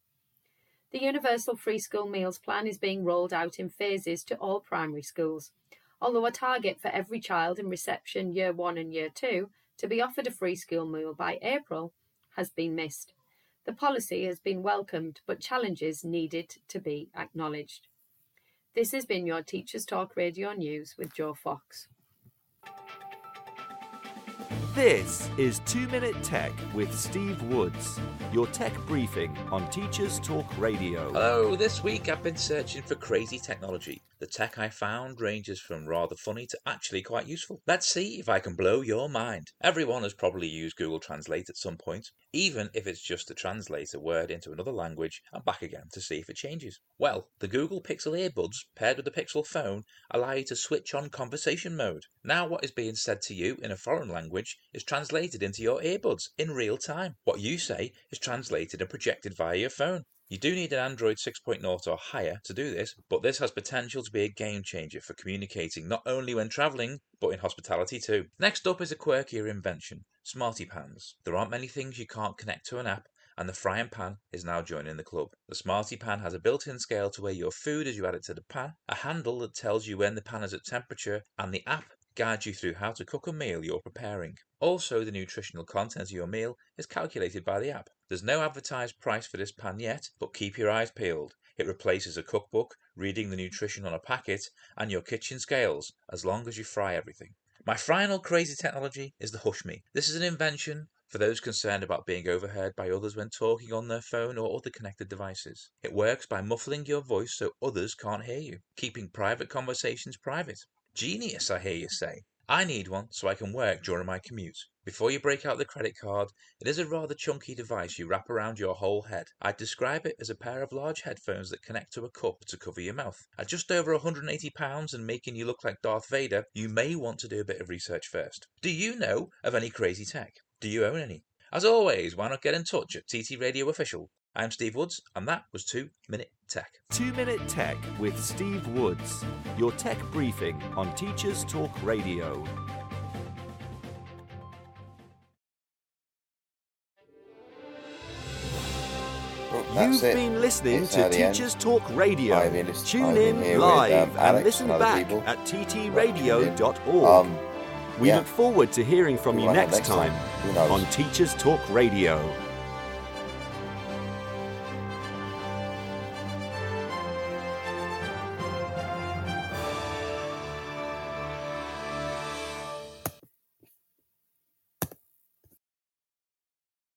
The Universal Free School Meals Plan is being rolled out in phases to all primary schools, although a target for every child in reception Year 1 and Year 2 to be offered a free school meal by April has been missed. The policy has been welcomed, but challenges needed to be acknowledged. This has been your Teachers Talk Radio News with Joe Fox. This is 2 Minute Tech with Steve Woods, your tech briefing on Teachers Talk Radio. Hello, this week I've been searching for crazy technology. The tech I found ranges from rather funny to actually quite useful. Let's see if I can blow your mind. Everyone has probably used Google Translate at some point, even if it's just to translate a word into another language and back again to see if it changes. Well, the Google Pixel earbuds paired with the Pixel phone allow you to switch on conversation mode. Now what is being said to you in a foreign language is translated into your earbuds in real time. What you say is translated and projected via your phone. You do need an Android 6.0 or higher to do this, but this has potential to be a game changer for communicating not only when travelling, but in hospitality too. Next up is a quirkier invention, Smarty Pans. There aren't many things you can't connect to an app, and the frying pan is now joining the club. The Smarty Pan has a built-in scale to weigh your food as you add it to the pan, a handle that tells you when the pan is at temperature, and the app guides you through how to cook a meal you're preparing. Also, the nutritional content of your meal is calculated by the app. There's no advertised price for this pan yet, but keep your eyes peeled. It replaces a cookbook, reading the nutrition on a packet, and your kitchen scales, as long as you fry everything. My final crazy technology is the Hush Me. This is an invention for those concerned about being overheard by others when talking on their phone or other connected devices. It works by muffling your voice so others can't hear you, keeping private conversations private. Genius, I hear you say. I need one so I can work during my commute. Before you break out the credit card, it is a rather chunky device you wrap around your whole head. I'd describe it as a pair of large headphones that connect to a cup to cover your mouth. At just over £180 and making you look like Darth Vader, you may want to do a bit of research first. Do you know of any crazy tech? Do you own any? As always, why not get in touch at TT Radio Official? I'm Steve Woods, and that was 2 Minute Tech. 2 Minute Tech with Steve Woods, your tech briefing on Teachers Talk Radio. You've been listening to Teachers Talk Radio. Tune in live and listen back at ttradio.org. We look forward to hearing from you next time on Teachers Talk Radio.